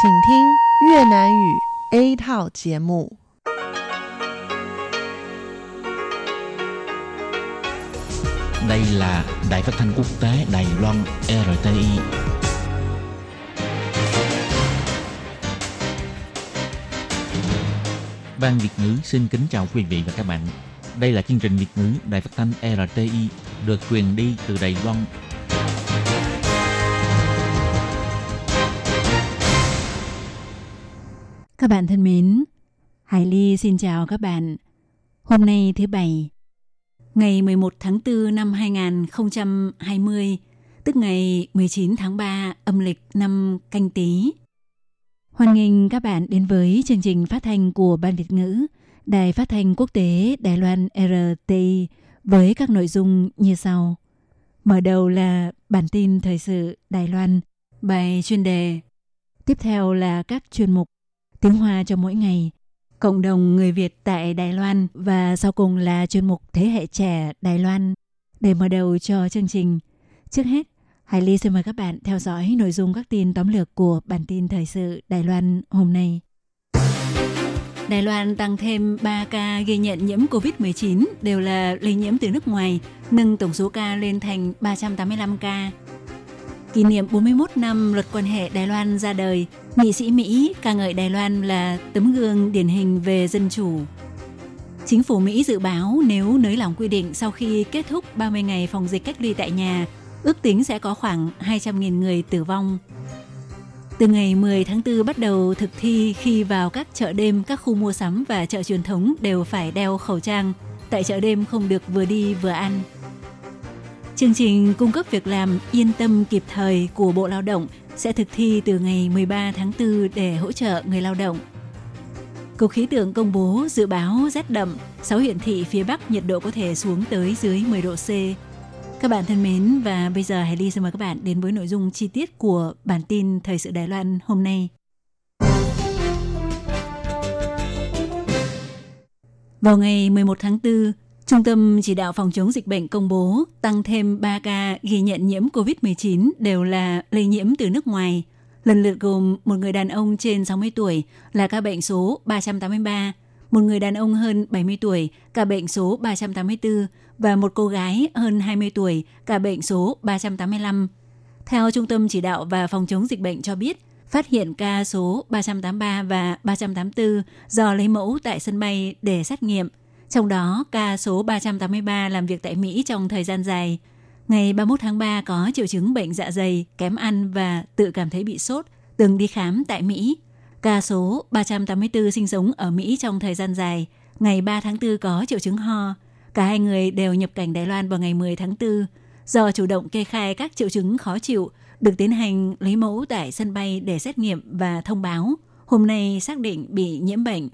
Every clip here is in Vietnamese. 请听越南语 A 套节目。Đây là Đài Phát thanh Quốc tế Đài Loan RTI. Ban Việt ngữ xin kính chào quý vị và các bạn. Đây là chương trình Việt ngữ Đài Phát thanh RTI được truyền đi từ Đài Loan. Các bạn thân mến, Hải Ly xin chào các bạn. Hôm nay thứ Bảy, ngày 11 tháng 4 năm 2020, tức ngày 19 tháng 3 âm lịch năm Canh Tý. Hoan nghênh các bạn đến với chương trình phát thanh của Ban Việt ngữ, Đài Phát thanh Quốc tế Đài Loan RTI với các nội dung như sau. Mở đầu là bản tin thời sự Đài Loan, bài chuyên đề. Tiếp theo là các chuyên mục Tiếng Hoa cho mỗi ngày, cộng đồng người Việt tại Đài Loan và sau cùng là chuyên mục Thế hệ trẻ Đài Loan. Để mở đầu cho chương trình, trước hết, Hải Ly xin mời các bạn theo dõi nội dung các tin tóm lược của bản tin thời sự Đài Loan hôm nay. Đài Loan tăng thêm 3 ca ghi nhận nhiễm COVID-19 đều là lây nhiễm từ nước ngoài, nâng tổng số ca lên thành 385 ca. Kỷ niệm 41 năm luật quan hệ Đài Loan ra đời, nghị sĩ Mỹ ca ngợi Đài Loan là tấm gương điển hình về dân chủ. Chính phủ Mỹ dự báo nếu nới lỏng quy định sau khi kết thúc 30 ngày phòng dịch cách ly tại nhà, ước tính sẽ có khoảng 200.000 người tử vong. Từ ngày 10 tháng 4 bắt đầu thực thi khi vào các chợ đêm, các khu mua sắm và chợ truyền thống đều phải đeo khẩu trang. Tại chợ đêm không được vừa đi vừa ăn. Chương trình cung cấp việc làm yên tâm kịp thời của Bộ Lao động sẽ thực thi từ ngày 13 tháng 4 để hỗ trợ người lao động. Cục khí tượng công bố dự báo rét đậm, 6 huyện thị phía Bắc nhiệt độ có thể xuống tới dưới 10 độ C. Các bạn thân mến, và bây giờ Hải Ly xin mời các bạn đến với nội dung chi tiết của bản tin Thời sự Đài Loan hôm nay. Vào ngày 11 tháng 4, Trung tâm Chỉ đạo Phòng chống dịch bệnh công bố tăng thêm 3 ca ghi nhận nhiễm COVID-19 đều là lây nhiễm từ nước ngoài, lần lượt gồm một người đàn ông trên 60 tuổi là ca bệnh số 383, một người đàn ông hơn 70 tuổi ca bệnh số 384 và một cô gái hơn 20 tuổi ca bệnh số 385. Theo Trung tâm Chỉ đạo và Phòng chống dịch bệnh cho biết, phát hiện ca số 383 và 384 do lấy mẫu tại sân bay để xét nghiệm. Trong đó, ca số 383 làm việc tại Mỹ trong thời gian dài. Ngày 31 tháng 3 có triệu chứng bệnh dạ dày, kém ăn và tự cảm thấy bị sốt, từng đi khám tại Mỹ. Ca số 384 sinh sống ở Mỹ trong thời gian dài. Ngày 3 tháng 4 có triệu chứng ho. Cả hai người đều nhập cảnh Đài Loan vào ngày 10 tháng 4. Do chủ động kê khai các triệu chứng khó chịu, được tiến hành lấy mẫu tại sân bay để xét nghiệm và thông báo. Hôm nay xác định bị nhiễm bệnh.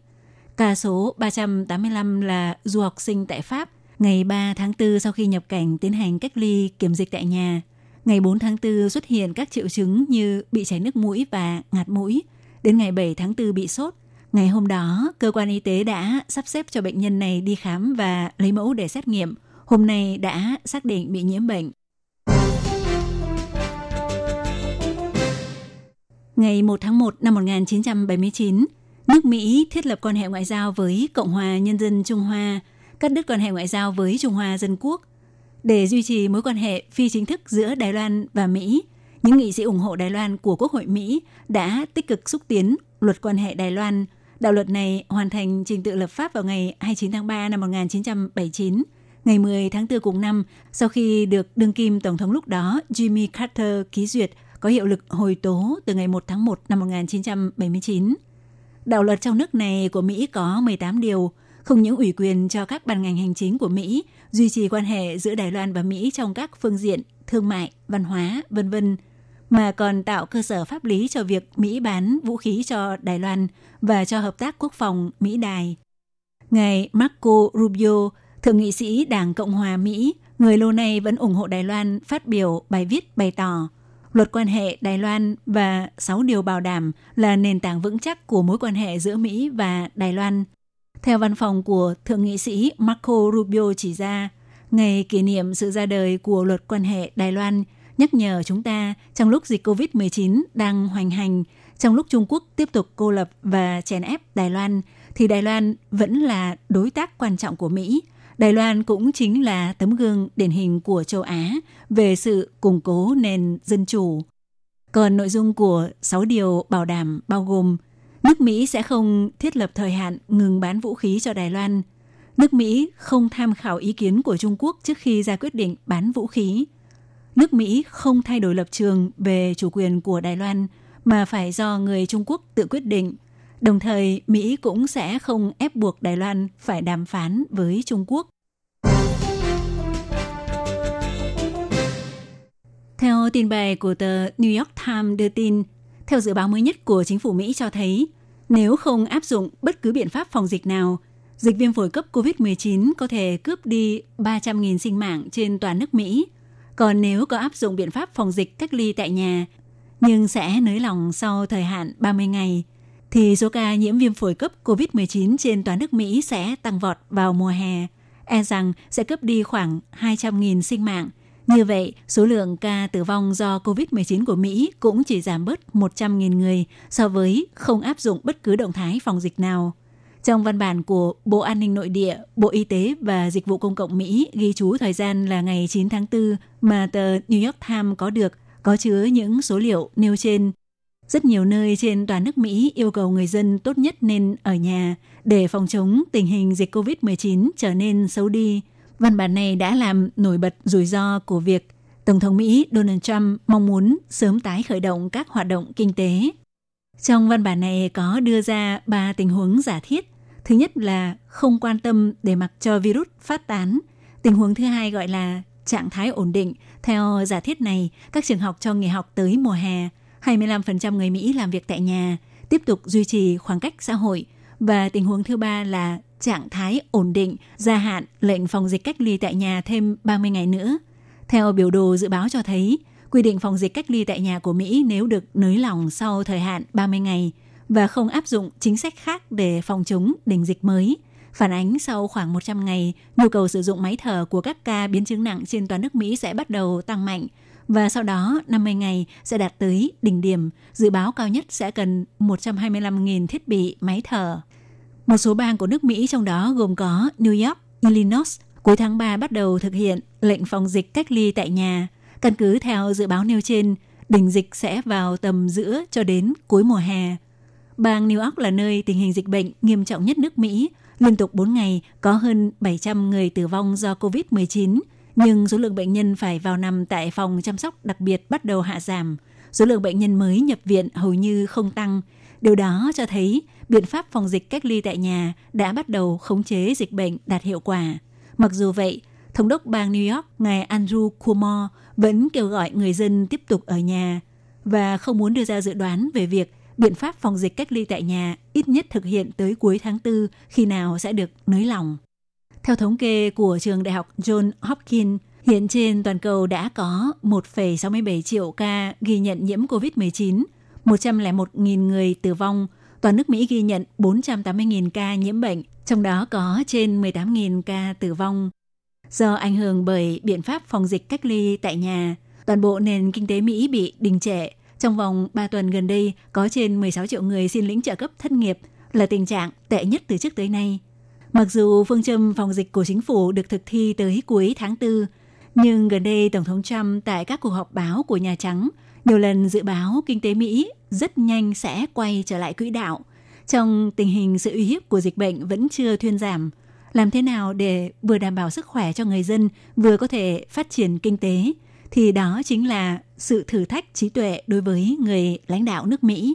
Ca số 385 là du học sinh tại Pháp. Ngày 3 tháng 4 sau khi nhập cảnh tiến hành cách ly kiểm dịch tại nhà. Ngày 4 tháng 4 xuất hiện các triệu chứng như bị chảy nước mũi và ngạt mũi. Đến ngày 7 tháng 4 bị sốt. Ngày hôm đó, cơ quan y tế đã sắp xếp cho bệnh nhân này đi khám và lấy mẫu để xét nghiệm. Hôm nay đã xác định bị nhiễm bệnh. Ngày 1 tháng 1 năm 1979, nước Mỹ thiết lập quan hệ ngoại giao với Cộng hòa Nhân dân Trung Hoa, cắt đứt quan hệ ngoại giao với Trung Hoa Dân Quốc. Để duy trì mối quan hệ phi chính thức giữa Đài Loan và Mỹ, những nghị sĩ ủng hộ Đài Loan của Quốc hội Mỹ đã tích cực xúc tiến luật quan hệ Đài Loan. Đạo luật này hoàn thành trình tự lập pháp vào ngày 29 tháng 3 năm 1979. Ngày 10 tháng 4 cùng năm, sau khi được đương kim Tổng thống lúc đó Jimmy Carter ký duyệt, có hiệu lực hồi tố từ ngày 1 tháng 1 năm 1979. Đạo luật trong nước này của Mỹ có 18 điều, không những ủy quyền cho các ban ngành hành chính của Mỹ duy trì quan hệ giữa Đài Loan và Mỹ trong các phương diện thương mại, văn hóa, v.v. mà còn tạo cơ sở pháp lý cho việc Mỹ bán vũ khí cho Đài Loan và cho hợp tác quốc phòng Mỹ-Đài. Ngài Marco Rubio, thượng nghị sĩ Đảng Cộng hòa Mỹ, người lâu nay vẫn ủng hộ Đài Loan, phát biểu bài viết bày tỏ luật quan hệ Đài Loan và 6 điều bảo đảm là nền tảng vững chắc của mối quan hệ giữa Mỹ và Đài Loan. Theo văn phòng của Thượng nghị sĩ Marco Rubio chỉ ra, ngày kỷ niệm sự ra đời của luật quan hệ Đài Loan nhắc nhở chúng ta trong lúc dịch COVID-19 đang hoành hành, Trong lúc Trung Quốc tiếp tục cô lập và chèn ép Đài Loan, thì Đài Loan vẫn là đối tác quan trọng của Mỹ. Đài Loan cũng chính là tấm gương điển hình của châu Á về sự củng cố nền dân chủ. Còn nội dung của 6 điều bảo đảm bao gồm nước Mỹ sẽ không thiết lập thời hạn ngừng bán vũ khí cho Đài Loan. Nước Mỹ không tham khảo ý kiến của Trung Quốc trước khi ra quyết định bán vũ khí. Nước Mỹ không thay đổi lập trường về chủ quyền của Đài Loan mà phải do người Trung Quốc tự quyết định. Đồng thời, Mỹ cũng sẽ không ép buộc Đài Loan phải đàm phán với Trung Quốc. Theo tin bài của tờ New York Times đưa tin, theo dự báo mới nhất của chính phủ Mỹ cho thấy, nếu không áp dụng bất cứ biện pháp phòng dịch nào, dịch viêm phổi cấp COVID-19 có thể cướp đi 300.000 sinh mạng trên toàn nước Mỹ. Còn nếu có áp dụng biện pháp phòng dịch cách ly tại nhà, nhưng sẽ nới lỏng sau thời hạn 30 ngày, thì số ca nhiễm viêm phổi cấp COVID-19 trên toàn nước Mỹ sẽ tăng vọt vào mùa hè, e rằng sẽ cướp đi khoảng 200.000 sinh mạng. Như vậy, số lượng ca tử vong do COVID-19 của Mỹ cũng chỉ giảm bớt 100.000 người so với không áp dụng bất cứ động thái phòng dịch nào. Trong văn bản của Bộ An ninh Nội địa, Bộ Y tế và Dịch vụ Công cộng Mỹ ghi chú thời gian là ngày 9 tháng 4 mà tờ New York Times có được, có chứa những số liệu nêu trên. Rất nhiều nơi trên toàn nước Mỹ yêu cầu người dân tốt nhất nên ở nhà để phòng chống tình hình dịch COVID-19 trở nên xấu đi. Văn bản này đã làm nổi bật rủi ro của việc Tổng thống Mỹ Donald Trump mong muốn sớm tái khởi động các hoạt động kinh tế. Trong văn bản này có đưa ra 3 tình huống giả thiết. Thứ nhất là không quan tâm để mặc cho virus phát tán. Tình huống thứ hai gọi là trạng thái ổn định. Theo giả thiết này, các trường học cho nghỉ học tới mùa hè. 25% người Mỹ làm việc tại nhà, tiếp tục duy trì khoảng cách xã hội. Và tình huống thứ ba là trạng thái ổn định, gia hạn lệnh phòng dịch cách ly tại nhà thêm 30 ngày nữa. Theo biểu đồ dự báo cho thấy, quy định phòng dịch cách ly tại nhà của Mỹ nếu được nới lỏng sau thời hạn 30 ngày và không áp dụng chính sách khác để phòng chống đỉnh dịch mới, phản ánh sau khoảng 100 ngày, nhu cầu sử dụng máy thở của các ca biến chứng nặng trên toàn nước Mỹ sẽ bắt đầu tăng mạnh. Và sau đó 50 ngày sẽ đạt tới đỉnh điểm, dự báo cao nhất sẽ cần 125.000 thiết bị máy thở. Một số bang của nước Mỹ trong đó gồm có New York, Illinois, cuối tháng 3 bắt đầu thực hiện lệnh phòng dịch cách ly tại nhà. Căn cứ theo dự báo nêu trên, đỉnh dịch sẽ vào tầm giữa cho đến cuối mùa hè. Bang New York là nơi tình hình dịch bệnh nghiêm trọng nhất nước Mỹ, liên tục 4 ngày có hơn 700 người tử vong do COVID-19. Nhưng số lượng bệnh nhân phải vào nằm tại phòng chăm sóc đặc biệt bắt đầu hạ giảm. Số lượng bệnh nhân mới nhập viện hầu như không tăng. Điều đó cho thấy biện pháp phòng dịch cách ly tại nhà đã bắt đầu khống chế dịch bệnh đạt hiệu quả. Mặc dù vậy, Thống đốc bang New York, ngài Andrew Cuomo vẫn kêu gọi người dân tiếp tục ở nhà và không muốn đưa ra dự đoán về việc biện pháp phòng dịch cách ly tại nhà ít nhất thực hiện tới cuối tháng 4 khi nào sẽ được nới lỏng. Theo thống kê của trường đại học John Hopkins, hiện trên toàn cầu đã có 1,67 triệu ca ghi nhận nhiễm COVID-19, 101.000 người tử vong. Toàn nước Mỹ ghi nhận 480.000 ca nhiễm bệnh, trong đó có trên 18.000 ca tử vong. Do ảnh hưởng bởi biện pháp phòng dịch cách ly tại nhà, toàn bộ nền kinh tế Mỹ bị đình trệ. Trong vòng 3 tuần gần đây, có trên 16 triệu người xin lĩnh trợ cấp thất nghiệp, là tình trạng tệ nhất từ trước tới nay. Mặc dù phương châm phòng dịch của chính phủ được thực thi tới cuối tháng 4, nhưng gần đây Tổng thống Trump tại các cuộc họp báo của Nhà Trắng nhiều lần dự báo kinh tế Mỹ rất nhanh sẽ quay trở lại quỹ đạo. Trong tình hình sự uy hiếp của dịch bệnh vẫn chưa thuyên giảm, làm thế nào để vừa đảm bảo sức khỏe cho người dân vừa có thể phát triển kinh tế thì đó chính là sự thử thách trí tuệ đối với người lãnh đạo nước Mỹ.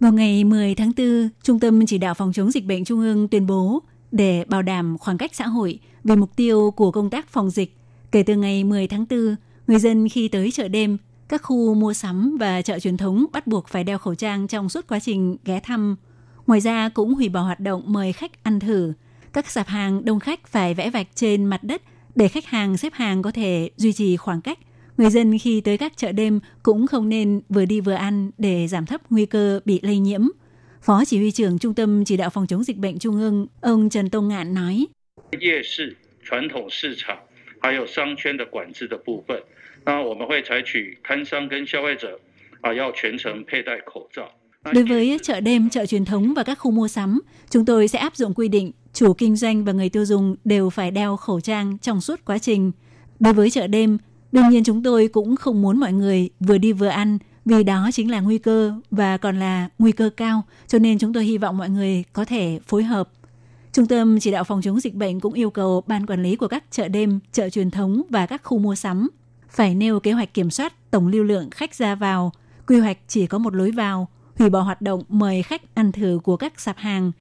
Vào ngày 10 tháng 4, Trung tâm Chỉ đạo Phòng chống dịch bệnh Trung ương tuyên bố để bảo đảm khoảng cách xã hội về mục tiêu của công tác phòng dịch. Kể từ ngày 10 tháng 4, người dân khi tới chợ đêm, các khu mua sắm và chợ truyền thống bắt buộc phải đeo khẩu trang trong suốt quá trình ghé thăm. Ngoài ra cũng hủy bỏ hoạt động mời khách ăn thử. Các sạp hàng đông khách phải vẽ vạch trên mặt đất để khách hàng xếp hàng có thể duy trì khoảng cách. Người dân khi tới các chợ đêm cũng không nên vừa đi vừa ăn để giảm thấp nguy cơ bị lây nhiễm. Phó Chỉ huy trưởng Trung tâm Chỉ đạo Phòng chống dịch bệnh Trung ương, ông Trần Tông Ngạn nói. Đối với chợ đêm, chợ truyền thống và các khu mua sắm, chúng tôi sẽ áp dụng quy định chủ kinh doanh và người tiêu dùng đều phải đeo khẩu trang trong suốt quá trình. Đối với chợ đêm, đương nhiên chúng tôi cũng không muốn mọi người vừa đi vừa ăn, vì đó chính là nguy cơ và còn là nguy cơ cao, cho nên chúng tôi hy vọng mọi người có thể phối hợp. Trung tâm Chỉ đạo Phòng chống dịch bệnh cũng yêu cầu ban quản lý của các chợ đêm, chợ truyền thống và các khu mua sắm phải nêu kế hoạch kiểm soát tổng lưu lượng khách ra vào, quy hoạch chỉ có một lối vào, hủy bỏ hoạt động mời khách ăn thử của các sạp hàng,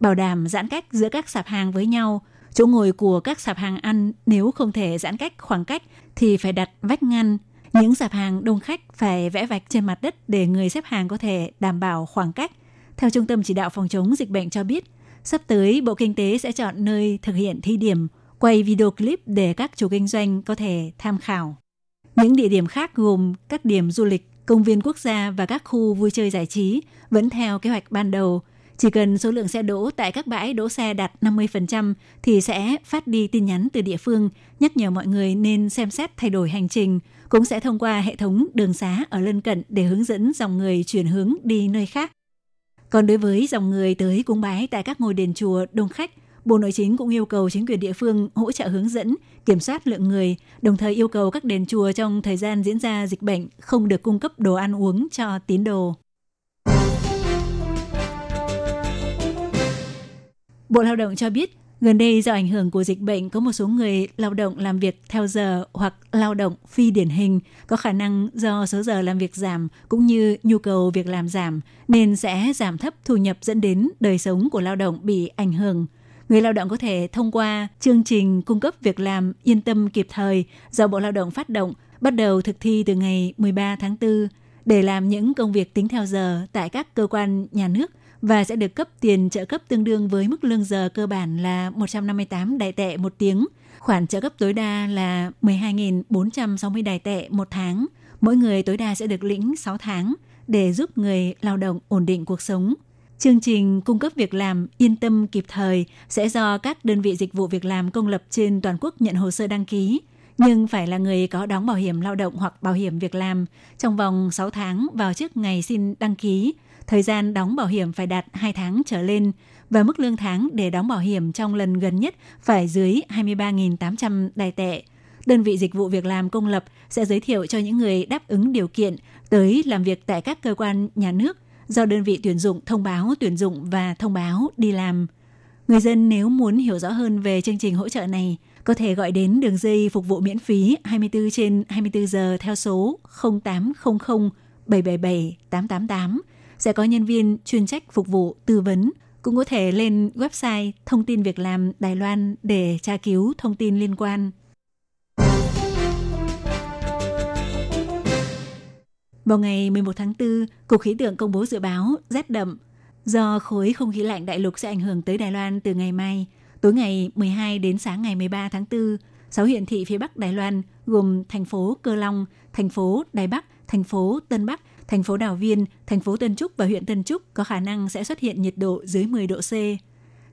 bảo đảm giãn cách giữa các sạp hàng với nhau, chỗ ngồi của các sạp hàng ăn nếu không thể giãn cách khoảng cách thì phải đặt vách ngăn, những sạp hàng đông khách phải vẽ vạch trên mặt đất để người xếp hàng có thể đảm bảo khoảng cách. Theo Trung tâm Chỉ đạo Phòng chống dịch bệnh cho biết, sắp tới Bộ Kinh tế sẽ chọn nơi thực hiện thí điểm, quay video clip để các chủ kinh doanh có thể tham khảo. Những địa điểm khác gồm các điểm du lịch, công viên quốc gia và các khu vui chơi giải trí vẫn theo kế hoạch ban đầu. Chỉ cần số lượng xe đỗ tại các bãi đỗ xe đạt 50% thì sẽ phát đi tin nhắn từ địa phương nhắc nhở mọi người nên xem xét thay đổi hành trình, cũng sẽ thông qua hệ thống đường xá ở lân cận để hướng dẫn dòng người chuyển hướng đi nơi khác. Còn đối với dòng người tới cúng bái tại các ngôi đền chùa đông khách, Bộ Nội chính cũng yêu cầu chính quyền địa phương hỗ trợ hướng dẫn, kiểm soát lượng người, đồng thời yêu cầu các đền chùa trong thời gian diễn ra dịch bệnh không được cung cấp đồ ăn uống cho tín đồ. Bộ Lao động cho biết, gần đây do ảnh hưởng của dịch bệnh có một số người lao động làm việc theo giờ hoặc lao động phi điển hình, có khả năng do số giờ làm việc giảm cũng như nhu cầu việc làm giảm nên sẽ giảm thấp thu nhập dẫn đến đời sống của lao động bị ảnh hưởng. Người lao động có thể thông qua chương trình cung cấp việc làm yên tâm kịp thời do Bộ Lao động phát động bắt đầu thực thi từ ngày 13 tháng 4 để làm những công việc tính theo giờ tại các cơ quan nhà nước và sẽ được cấp tiền trợ cấp tương đương với mức lương giờ cơ bản là 158 đài tệ một tiếng. Khoản trợ cấp tối đa là 12.460 đài tệ một tháng. Mỗi người tối đa sẽ được lĩnh 6 tháng để giúp người lao động ổn định cuộc sống. Chương trình cung cấp việc làm yên tâm kịp thời sẽ do các đơn vị dịch vụ việc làm công lập trên toàn quốc nhận hồ sơ đăng ký, nhưng phải là người có đóng bảo hiểm lao động hoặc bảo hiểm việc làm trong vòng 6 tháng vào trước ngày xin đăng ký. Thời gian đóng bảo hiểm phải đạt 2 tháng trở lên và mức lương tháng để đóng bảo hiểm trong lần gần nhất phải dưới 23.800 đài tệ. Đơn vị dịch vụ việc làm công lập sẽ giới thiệu cho những người đáp ứng điều kiện tới làm việc tại các cơ quan nhà nước do đơn vị tuyển dụng thông báo tuyển dụng và thông báo đi làm. Người dân nếu muốn hiểu rõ hơn về chương trình hỗ trợ này, có thể gọi đến đường dây phục vụ miễn phí 24/24 giờ theo số 0800 777 888. Sẽ có nhân viên chuyên trách phục vụ tư vấn, cũng có thể lên website thông tin việc làm Đài Loan để tra cứu thông tin liên quan. Vào ngày 11 tháng 4, Cục Khí tượng công bố dự báo rét đậm do khối không khí lạnh đại lục sẽ ảnh hưởng tới Đài Loan từ ngày mai, tối ngày 12 đến sáng ngày 13 tháng 4. 6 huyện thị phía Bắc Đài Loan gồm thành phố Cơ Long, thành phố Đài Bắc, thành phố Tân Bắc, thành phố Đào Viên, thành phố Tân Trúc và huyện Tân Trúc có khả năng sẽ xuất hiện nhiệt độ dưới 10 độ C.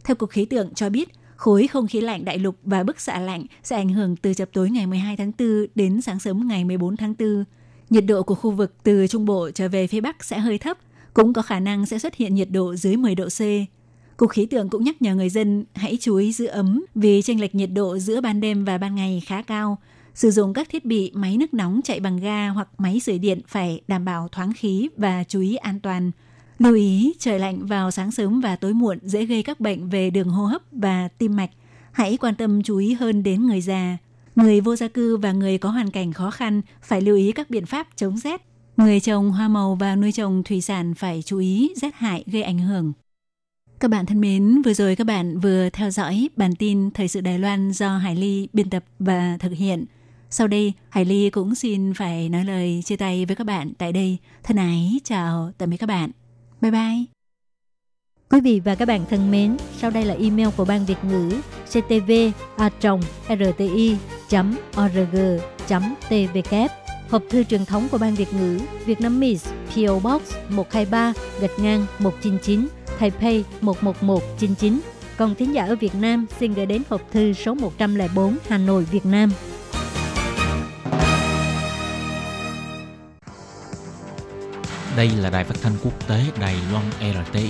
Theo Cục Khí tượng cho biết, khối không khí lạnh đại lục và bức xạ lạnh sẽ ảnh hưởng từ chập tối ngày 12 tháng 4 đến sáng sớm ngày 14 tháng 4. Nhiệt độ của khu vực từ Trung Bộ trở về phía Bắc sẽ hơi thấp, cũng có khả năng sẽ xuất hiện nhiệt độ dưới 10 độ C. Cục Khí tượng cũng nhắc nhở người dân hãy chú ý giữ ấm vì chênh lệch nhiệt độ giữa ban đêm và ban ngày khá cao. Sử dụng các thiết bị máy nước nóng chạy bằng ga hoặc máy sưởi điện phải đảm bảo thoáng khí và chú ý an toàn. Lưu ý, trời lạnh vào sáng sớm và tối muộn dễ gây các bệnh về đường hô hấp và tim mạch. Hãy quan tâm chú ý hơn đến người già. Người vô gia cư và người có hoàn cảnh khó khăn phải lưu ý các biện pháp chống rét. Người trồng hoa màu và nuôi trồng thủy sản phải chú ý rét hại gây ảnh hưởng. Các bạn thân mến, vừa rồi các bạn vừa theo dõi bản tin Thời sự Đài Loan do Hải Ly biên tập và thực hiện. Sau đây, Hải Ly cũng xin phải nói lời chia tay với các bạn tại đây. Thân ái, chào, tạm biệt các bạn. Bye bye. Quý vị và các bạn thân mến, sau đây là email của Ban Việt ngữ ctv@rti.org.tvk. Hộp thư truyền thống của Ban Việt ngữ Việt Nam Miss PO Box 123-199 Taipei 11199. Còn thính giả ở Việt Nam xin gửi đến hộp thư số 104 Hà Nội, Việt Nam. Đây là đài phát thanh quốc tế Đài Loan RTI,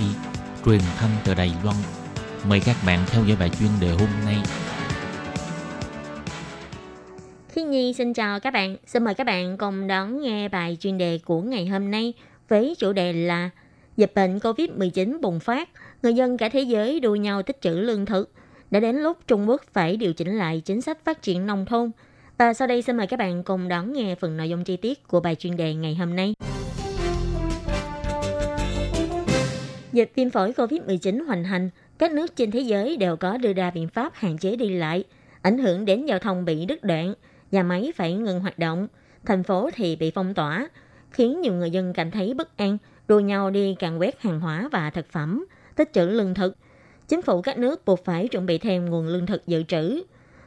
truyền thanh từ Đài Loan. Mời các bạn theo dõi bài chuyên đề hôm nay. Khi Nhi xin chào các bạn, xin mời các bạn cùng đón nghe bài chuyên đề của ngày hôm nay với chủ đề là dịch bệnh COVID-19 bùng phát, người dân cả thế giới đua nhau tích trữ lương thực. Đã đến lúc Trung Quốc phải điều chỉnh lại chính sách phát triển nông thôn. Và sau đây xin mời các bạn cùng đón nghe phần nội dung chi tiết của bài chuyên đề ngày hôm nay. Dịch viêm phổi COVID-19 hoành hành, các nước trên thế giới đều có đưa ra biện pháp hạn chế đi lại, ảnh hưởng đến giao thông bị đứt đoạn, nhà máy phải ngừng hoạt động, thành phố thì bị phong tỏa, khiến nhiều người dân cảm thấy bất an, đua nhau đi càn quét hàng hóa và thực phẩm, tích trữ lương thực. Chính phủ các nước buộc phải chuẩn bị thêm nguồn lương thực dự trữ.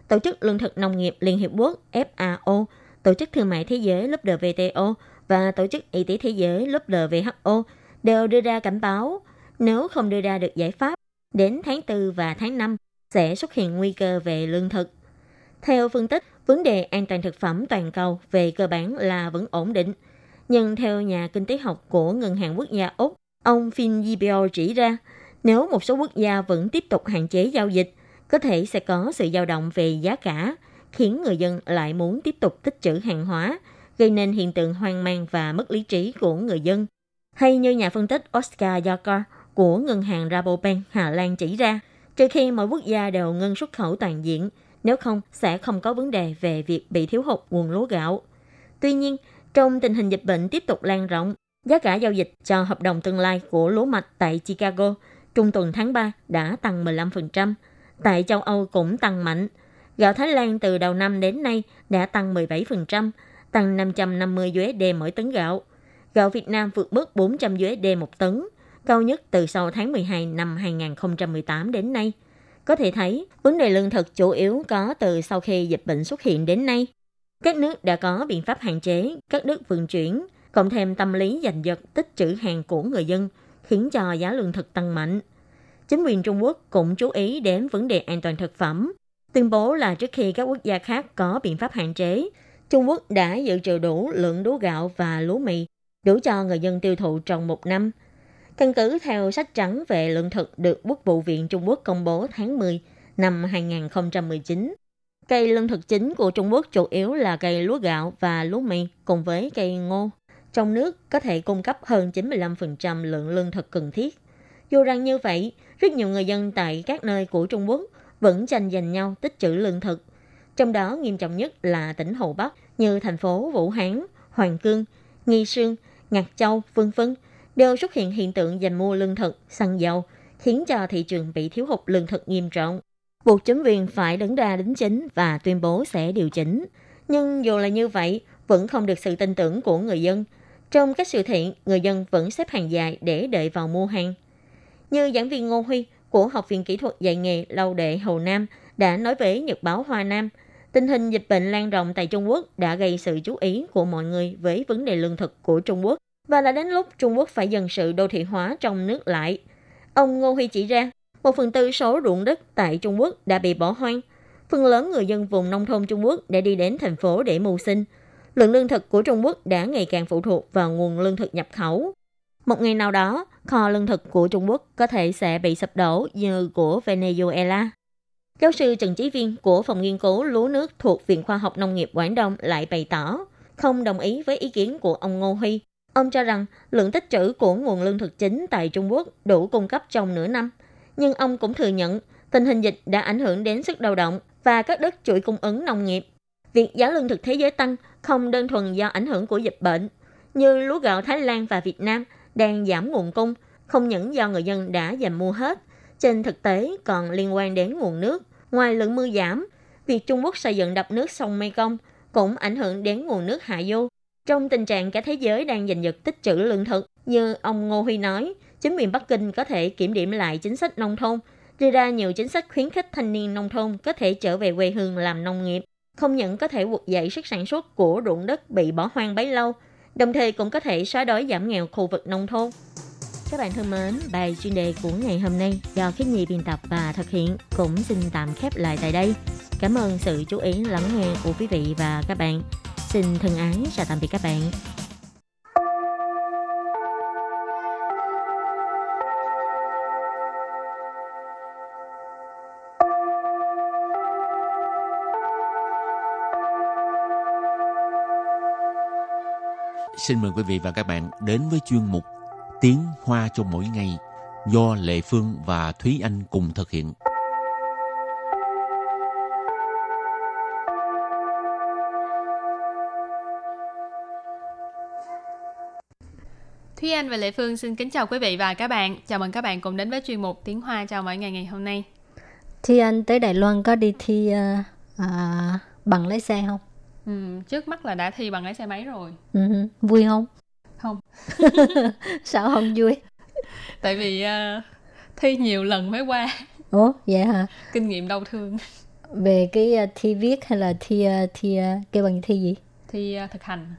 Tổ chức Lương thực Nông nghiệp Liên Hiệp Quốc FAO, Tổ chức Thương mại Thế giới lớp WTO và Tổ chức Y tế Thế giới lớp WHO đều đưa ra cảnh báo nếu không đưa ra được giải pháp, đến tháng 4 và tháng 5 sẽ xuất hiện nguy cơ về lương thực. Theo phân tích, vấn đề an toàn thực phẩm toàn cầu về cơ bản là vẫn ổn định. Nhưng theo nhà kinh tế học của Ngân hàng Quốc gia Úc, ông Finn Jibiori chỉ ra, nếu một số quốc gia vẫn tiếp tục hạn chế giao dịch, có thể sẽ có sự dao động về giá cả, khiến người dân lại muốn tiếp tục tích trữ hàng hóa, gây nên hiện tượng hoang mang và mất lý trí của người dân. Hay như nhà phân tích Oscar Yarkar của ngân hàng Rabobank Hà Lan chỉ ra, trừ khi mọi quốc gia đều ngưng xuất khẩu toàn diện, nếu không sẽ không có vấn đề về việc bị thiếu hụt nguồn lúa gạo. Tuy nhiên, trong tình hình dịch bệnh tiếp tục lan rộng, giá cả giao dịch cho hợp đồng tương lai của lúa mạch tại Chicago trung tuần tháng 3 đã tăng 15%, tại châu Âu cũng tăng mạnh. Gạo Thái Lan từ đầu năm đến nay đã tăng 17%, tăng 550 USD mỗi tấn gạo. Gạo Việt Nam vượt mức 400 USD một tấn, cao nhất từ sau tháng 12 năm 2018 đến nay. Có thể thấy, vấn đề lương thực chủ yếu có từ sau khi dịch bệnh xuất hiện đến nay. Các nước đã có biện pháp hạn chế các nước vận chuyển, cộng thêm tâm lý giành giật tích trữ hàng của người dân, khiến cho giá lương thực tăng mạnh. Chính quyền Trung Quốc cũng chú ý đến vấn đề an toàn thực phẩm, tuyên bố là trước khi các quốc gia khác có biện pháp hạn chế, Trung Quốc đã dự trữ đủ lượng lúa gạo và lúa mì, đủ cho người dân tiêu thụ trong một năm. Căn cứ theo sách trắng về lương thực được Quốc vụ viện Trung Quốc công bố tháng 10 năm 2019, cây lương thực chính của Trung Quốc chủ yếu là cây lúa gạo và lúa mì cùng với cây ngô. Trong nước có thể cung cấp hơn 95% lượng lương thực cần thiết. Dù rằng như vậy, rất nhiều người dân tại các nơi của Trung Quốc vẫn tranh giành nhau tích trữ lương thực. Trong đó nghiêm trọng nhất là tỉnh Hồ Bắc như thành phố Vũ Hán, Hoàng Cương, Nghi Sương, Ngạc Châu, v.v. đều xuất hiện hiện tượng giành mua lương thực, xăng dầu, khiến cho thị trường bị thiếu hụt lương thực nghiêm trọng. Buộc chính quyền phải đứng ra đính chính và tuyên bố sẽ điều chỉnh. Nhưng dù là như vậy, vẫn không được sự tin tưởng của người dân. Trong các siêu thị, người dân vẫn xếp hàng dài để đợi vào mua hàng. Như giảng viên Ngô Huy của Học viện Kỹ thuật dạy nghề Lâu Đệ Hồ Nam đã nói với Nhật báo Hoa Nam, tình hình dịch bệnh lan rộng tại Trung Quốc đã gây sự chú ý của mọi người với vấn đề lương thực của Trung Quốc và đã đến lúc Trung Quốc phải dần sự đô thị hóa trong nước lại. Ông Ngô Huy chỉ ra, 1/4 số ruộng đất tại Trung Quốc đã bị bỏ hoang. Phần lớn người dân vùng nông thôn Trung Quốc đã đi đến thành phố để mưu sinh. Lượng lương thực của Trung Quốc đã ngày càng phụ thuộc vào nguồn lương thực nhập khẩu. Một ngày nào đó, kho lương thực của Trung Quốc có thể sẽ bị sập đổ như của Venezuela. Giáo sư Trần Chí Viên của Phòng Nghiên cứu Lúa nước thuộc Viện Khoa học Nông nghiệp Quảng Đông lại bày tỏ không đồng ý với ý kiến của ông Ngô Huy. Ông cho rằng lượng tích trữ của nguồn lương thực chính tại Trung Quốc đủ cung cấp trong nửa năm. Nhưng ông cũng thừa nhận tình hình dịch đã ảnh hưởng đến sức lao động và các đất chuỗi cung ứng nông nghiệp. Việc giá lương thực thế giới tăng không đơn thuần do ảnh hưởng của dịch bệnh, như lúa gạo Thái Lan và Việt Nam đang giảm nguồn cung, không những do người dân đã giành mua hết, trên thực tế còn liên quan đến nguồn nước. Ngoài lượng mưa giảm, việc Trung Quốc xây dựng đập nước sông Mekong cũng ảnh hưởng đến nguồn nước hạ du. Trong tình trạng cả thế giới đang giành giật tích trữ lương thực, như ông Ngô Huy nói, chính quyền Bắc Kinh có thể kiểm điểm lại chính sách nông thôn, đưa ra nhiều chính sách khuyến khích thanh niên nông thôn có thể trở về quê hương làm nông nghiệp, không những có thể vực dậy sức sản xuất của ruộng đất bị bỏ hoang bấy lâu, đồng thời cũng có thể xóa đói giảm nghèo khu vực nông thôn. Các bạn thân mến, bài chuyên đề của ngày hôm nay do Khiết Nhi biên tập và thực hiện cũng xin tạm khép lại tại đây. Cảm ơn sự chú ý lắng nghe của quý vị và các bạn. Xin thân ái chào tạm biệt các bạn. xin mời quý vị và các bạn đến với chuyên mục Tiếng Hoa cho mỗi ngày do Lệ Phương và Thúy Anh cùng thực hiện. Thúy Anh và Lệ Phương xin kính chào quý vị và các bạn. Chào mừng các bạn cùng đến với chuyên mục Tiếng Hoa chào mỗi ngày ngày hôm nay. Thúy Anh tới Đài Loan có đi thi bằng lái xe không? Ừ, trước mắt là đã thi bằng lái xe máy rồi. Ừ, vui không? Không. Sao không vui? Tại vì thi nhiều lần mới qua. Ủa, vậy hả? Kinh nghiệm đau thương. Về cái thi viết hay là kêu bằng thi gì? Thi thực hành.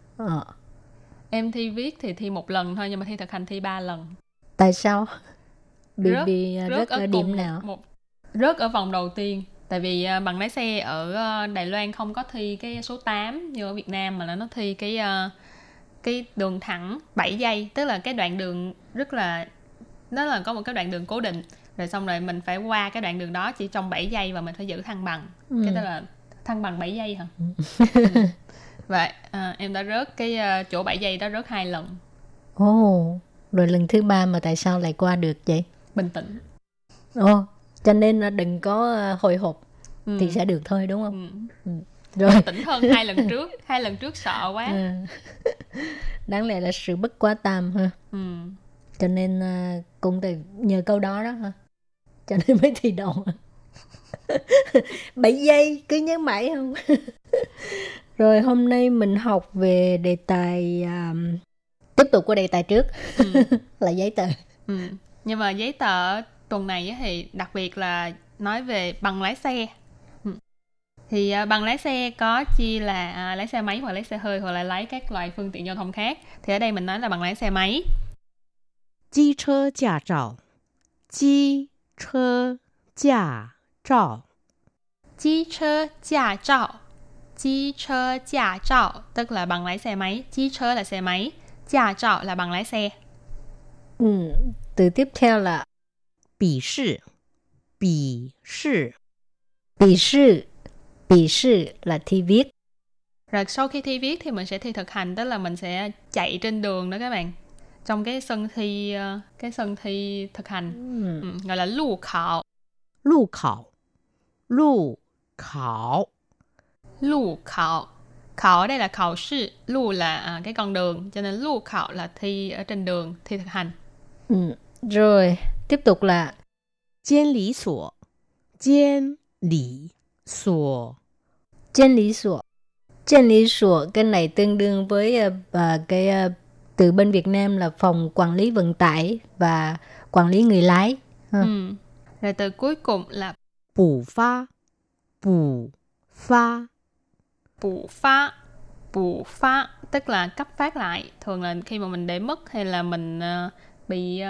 Em thi viết thì thi một lần thôi, nhưng mà thi thực hành thi 3 lần. Tại sao? Rớt ở điểm nào? Rớt ở vòng đầu tiên. Tại vì bằng lái xe ở Đài Loan không có thi cái số 8 như ở Việt Nam, mà là nó thi cái đường thẳng 7 giây. Tức là cái đoạn đường nó là có một cái đoạn đường cố định. Rồi xong rồi mình phải qua cái đoạn đường đó chỉ trong 7 giây và mình phải giữ thăng bằng. Cái đó là thăng bằng 7 giây hả? Vậy em đã rớt cái chỗ 7 giây đó, rớt 2 lần. Ồ, rồi lần thứ 3 mà tại sao lại qua được vậy? Bình tĩnh. Ồ, cho nên đừng có hồi hộp thì sẽ được thôi, đúng không? Rồi. Bình tĩnh hơn 2 lần trước. 2 lần trước sợ quá. Đáng lẽ là sự bất quá tam ha. Cho nên cũng từ nhờ câu đó đó ha, cho nên mới thi đậu. 7 giây cứ nhớ mãi không. Rồi hôm nay mình học về đề tài, tiếp tục của đề tài trước. Là giấy tờ. Nhưng mà giấy tờ tuần này thì đặc biệt là nói về bằng lái xe. Thì bằng lái xe có chia là lái xe máy hoặc lái xe hơi hoặc là lái các loại phương tiện giao thông khác. Thì ở đây mình nói là bằng lái xe máy. Chi chơ giả trào. Chi chơ giả trào. Chi chơ giả trào. Chi chơ giả trào tức là bằng lái xe máy. Chi chơ là xe máy, giả trào là bằng lái xe. Từ tiếp theo là 笔试 là thi viết. Rồi sau khi thi viết thì mình sẽ thi thực hành, tức là mình sẽ chạy trên đường đó các bạn. Trong cái sân thi thực hành, gọi là lưu khảo. Lưu khảo. Khảo ở đây là khảo sư, lưu là cái con đường, cho nên lưu khảo là thi ở trên đường, thi thực hành. Rồi tiếp tục là监lý所. Cái này tương đương với cái từ bên Việt Nam là phòng quản lý vận tải và quản lý người lái. Rồi từ cuối cùng là Bù phá. Tức là cấp phát lại. Thường là khi mà mình để mất hay là mình bị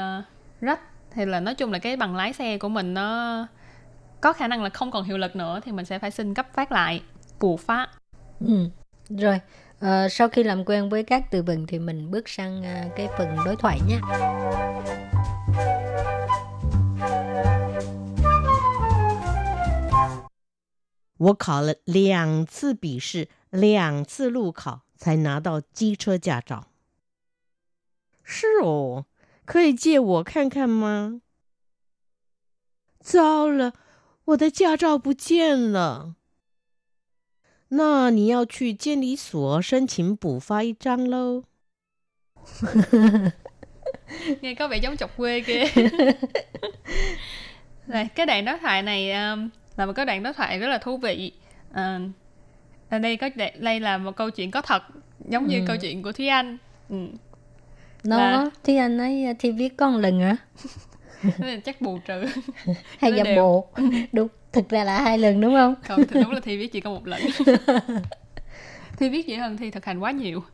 rách, thì là nói chung là cái bằng lái xe của mình nó có khả năng là không còn hiệu lực nữa, thì mình sẽ phải xin cấp phát lại, bù phát. Rồi, sau khi làm quen với các từ vựng thì mình bước sang cái phần đối thoại nhé. Tôi 可以借我看看吗？糟了，我的驾照不见了。那你要去监理所申请补发一张喽。 Nghe có vẻ giống chọc quê kia. Rồi, cái đoạn đối thoại này là một cái đoạn đối thoại rất là thú vị. Đây là một câu chuyện có thật, giống như câu chuyện của Thúy Anh. Thúy Anh ấy thi viết có một lần hả? Chắc bù trừ. Hay giả bộ. Đúng, thực ra là 2 lần đúng không? Không, thì đúng là thi viết chỉ có 1 lần. Thi viết dễ hơn thi thực hành quá nhiều.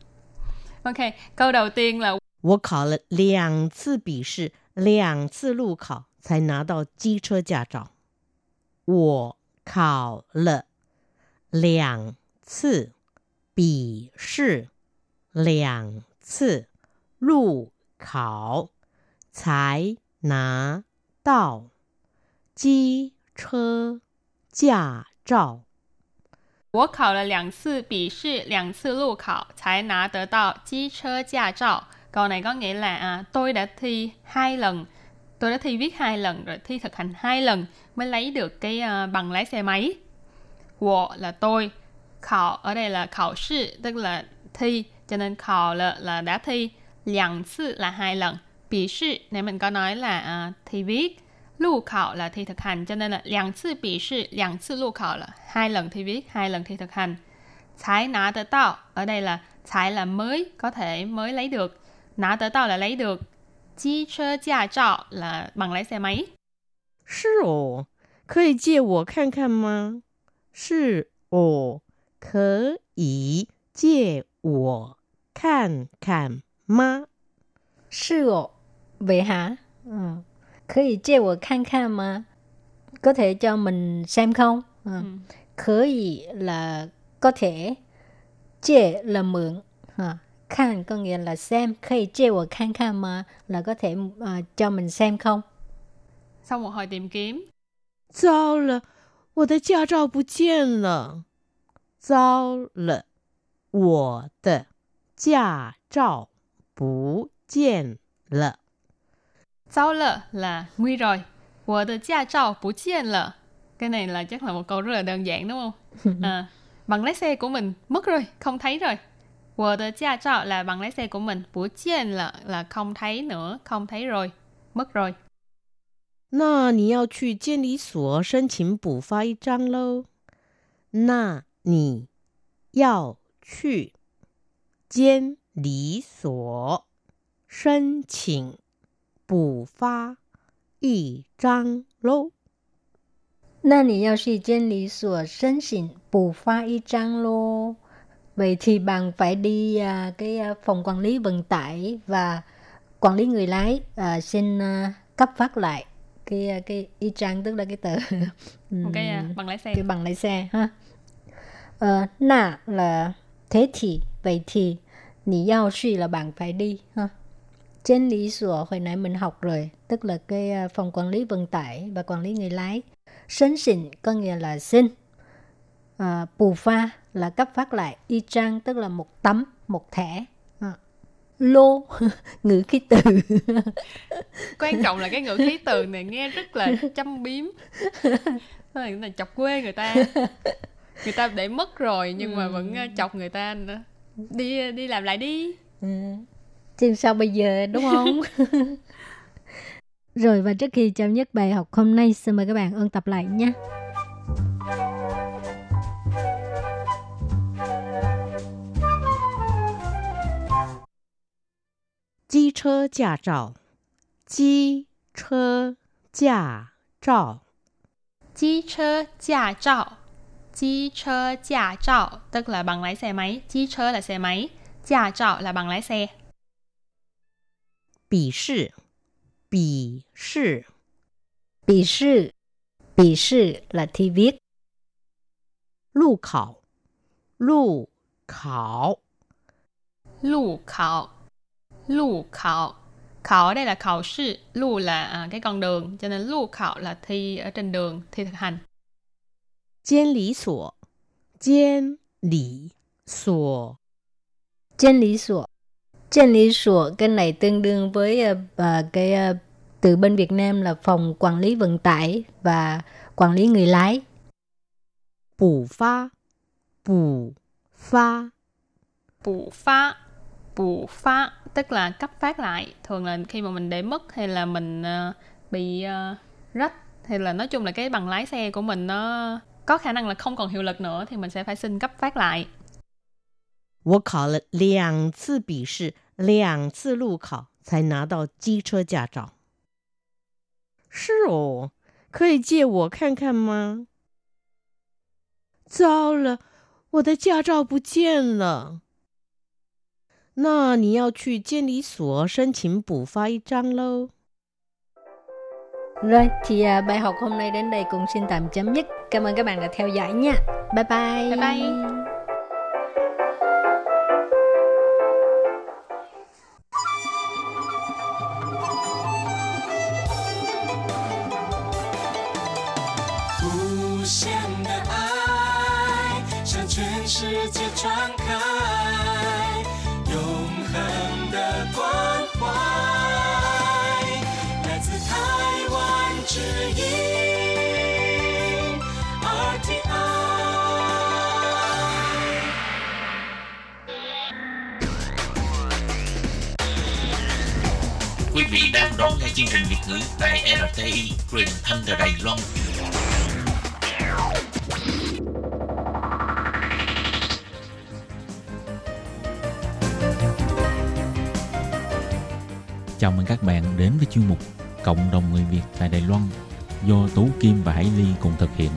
Ok, câu đầu tiên là 我考了2次笔试,2次路考才拿到机车驾照. 我考了2次笔试,2次 路考才拿到机车驾照我考了两次笔试，两次路考才拿得到机车驾照。Câu này có nghĩa là tôi đã thi hai lần, tôi đã thi viết hai lần rồi thi thực hành hai lần mới lấy được cái bằng lái xe máy. 我 là tôi, 考 ở đây là khảo试, tức là thi, cho nên 考 là đã thi, 两次 là hai lần, 笔试 này mình có nói là thi viết, 路考 là thi thực hành, cho nên là 两次笔试, 两次路考 là hai lần thi viết, hai lần thi thực hành. 才拿得到 ở đây là才 là mới, có thể mới lấy được. 拿得到 là lấy được, 机车驾照 là bằng lái xe máy. 是哦，可以借我看看吗？是哦，可以借我看看吗？是哦，vậy hả? Có thể cho tôi xem xem không? Có thể cho mình xem không? Có thể là có thể, che là mượn, kan có nghĩa là xem, có thể che tôi xem xem không? Là có thể cho mình xem không? Sau một hồi tìm kiếm, 糟了，我的驾照不见了。糟了，我的驾照不见了。糟了 là nguy rồi. 我的驾照不见了. Cái này là chắc là một câu rất là đơn giản đúng không? Bằng lái xe của mình mất rồi, không thấy rồi. 我的驾照 là bằng lái xe của mình. 不见了 là không thấy nữa, không thấy rồi, mất rồi. 那你要去监理所申请补发一张喽。那你要去监理所申请补发一张喽。那你要去监理所申请补发一张喽。Vậy thì bạn phải đi cái phòng quản lý vận tải và quản lý người lái xin cấp phát lại cái y trang, tức là cái tờ bằng lái xe. Cái bằng lái xe ha. Na là thế thì, vậy thì, nǐ yào xu là bạn phải đi ha. Trên lý sổ hồi nãy mình học rồi, tức là cái phòng quản lý vận tải và quản lý người lái. Sân xỉn có nghĩa là xin, bù pha là cấp phát lại, y trang tức là một tấm, một thẻ. Lô, ngữ khí từ. Quan trọng là cái ngữ khí từ này nghe rất là châm biếm, là chọc quê người ta. Người ta để mất rồi nhưng mà vẫn chọc người ta nữa. Đi làm lại đi. Chứ sao bây giờ đúng không? Rồi và trước khi chấm dứt bài học hôm nay, xin mời các bạn ôn tập lại nhé. Chi chơ gia trào. Chi chơ gia trào. Chi chơ gia trào. Chi chơ gia trào tức là bằng lái xe máy. Chi chơ là xe máy, gia trào là bằng lái xe. 笔试 笔试 笔试 笔试 là thi viết. 路考 路考 路考 路考 考 ở đây là khảo sư, lu là cái con đường, cho nên lu khảo là thi ở trên đường, thi thực hành. 监理所 监理所 监理所 监理所 cái này tương đương với cái từ bên Việt Nam là phòng quản lý vận tải và quản lý người lái. 补发 补发 补发 补发 tức là cấp phát lại, thường là khi mà mình để mất hay là mình bị rách, hay là nói chung là cái bằng lái xe của mình nó có khả năng là không còn hiệu lực nữa thì mình sẽ phải xin cấp phát lại. 我考了2次笔试 2次路考 才拿到机车驾照。 是哦， 可以借我看看吗？ 糟了， 我的驾照不见了。 那你要去监理所申请补发一张喽。 Rồi thì bài học hôm nay đến đây cũng xin tạm chấm dứt. Cảm ơn các bạn đã theo dõi nha. Bye bye. Bye bye. trang khai, đồng hành đã quan hoài, là từ Thái Quan trừ yên, RTI. Quý vị đang đón nghe chương trình Việt ngữ tại RTI, truyền thanh từ Đài Loan. Chào mừng các bạn đến với chuyên mục Cộng đồng người Việt tại Đài Loan do Tú Kim và Hải Ly cùng thực hiện.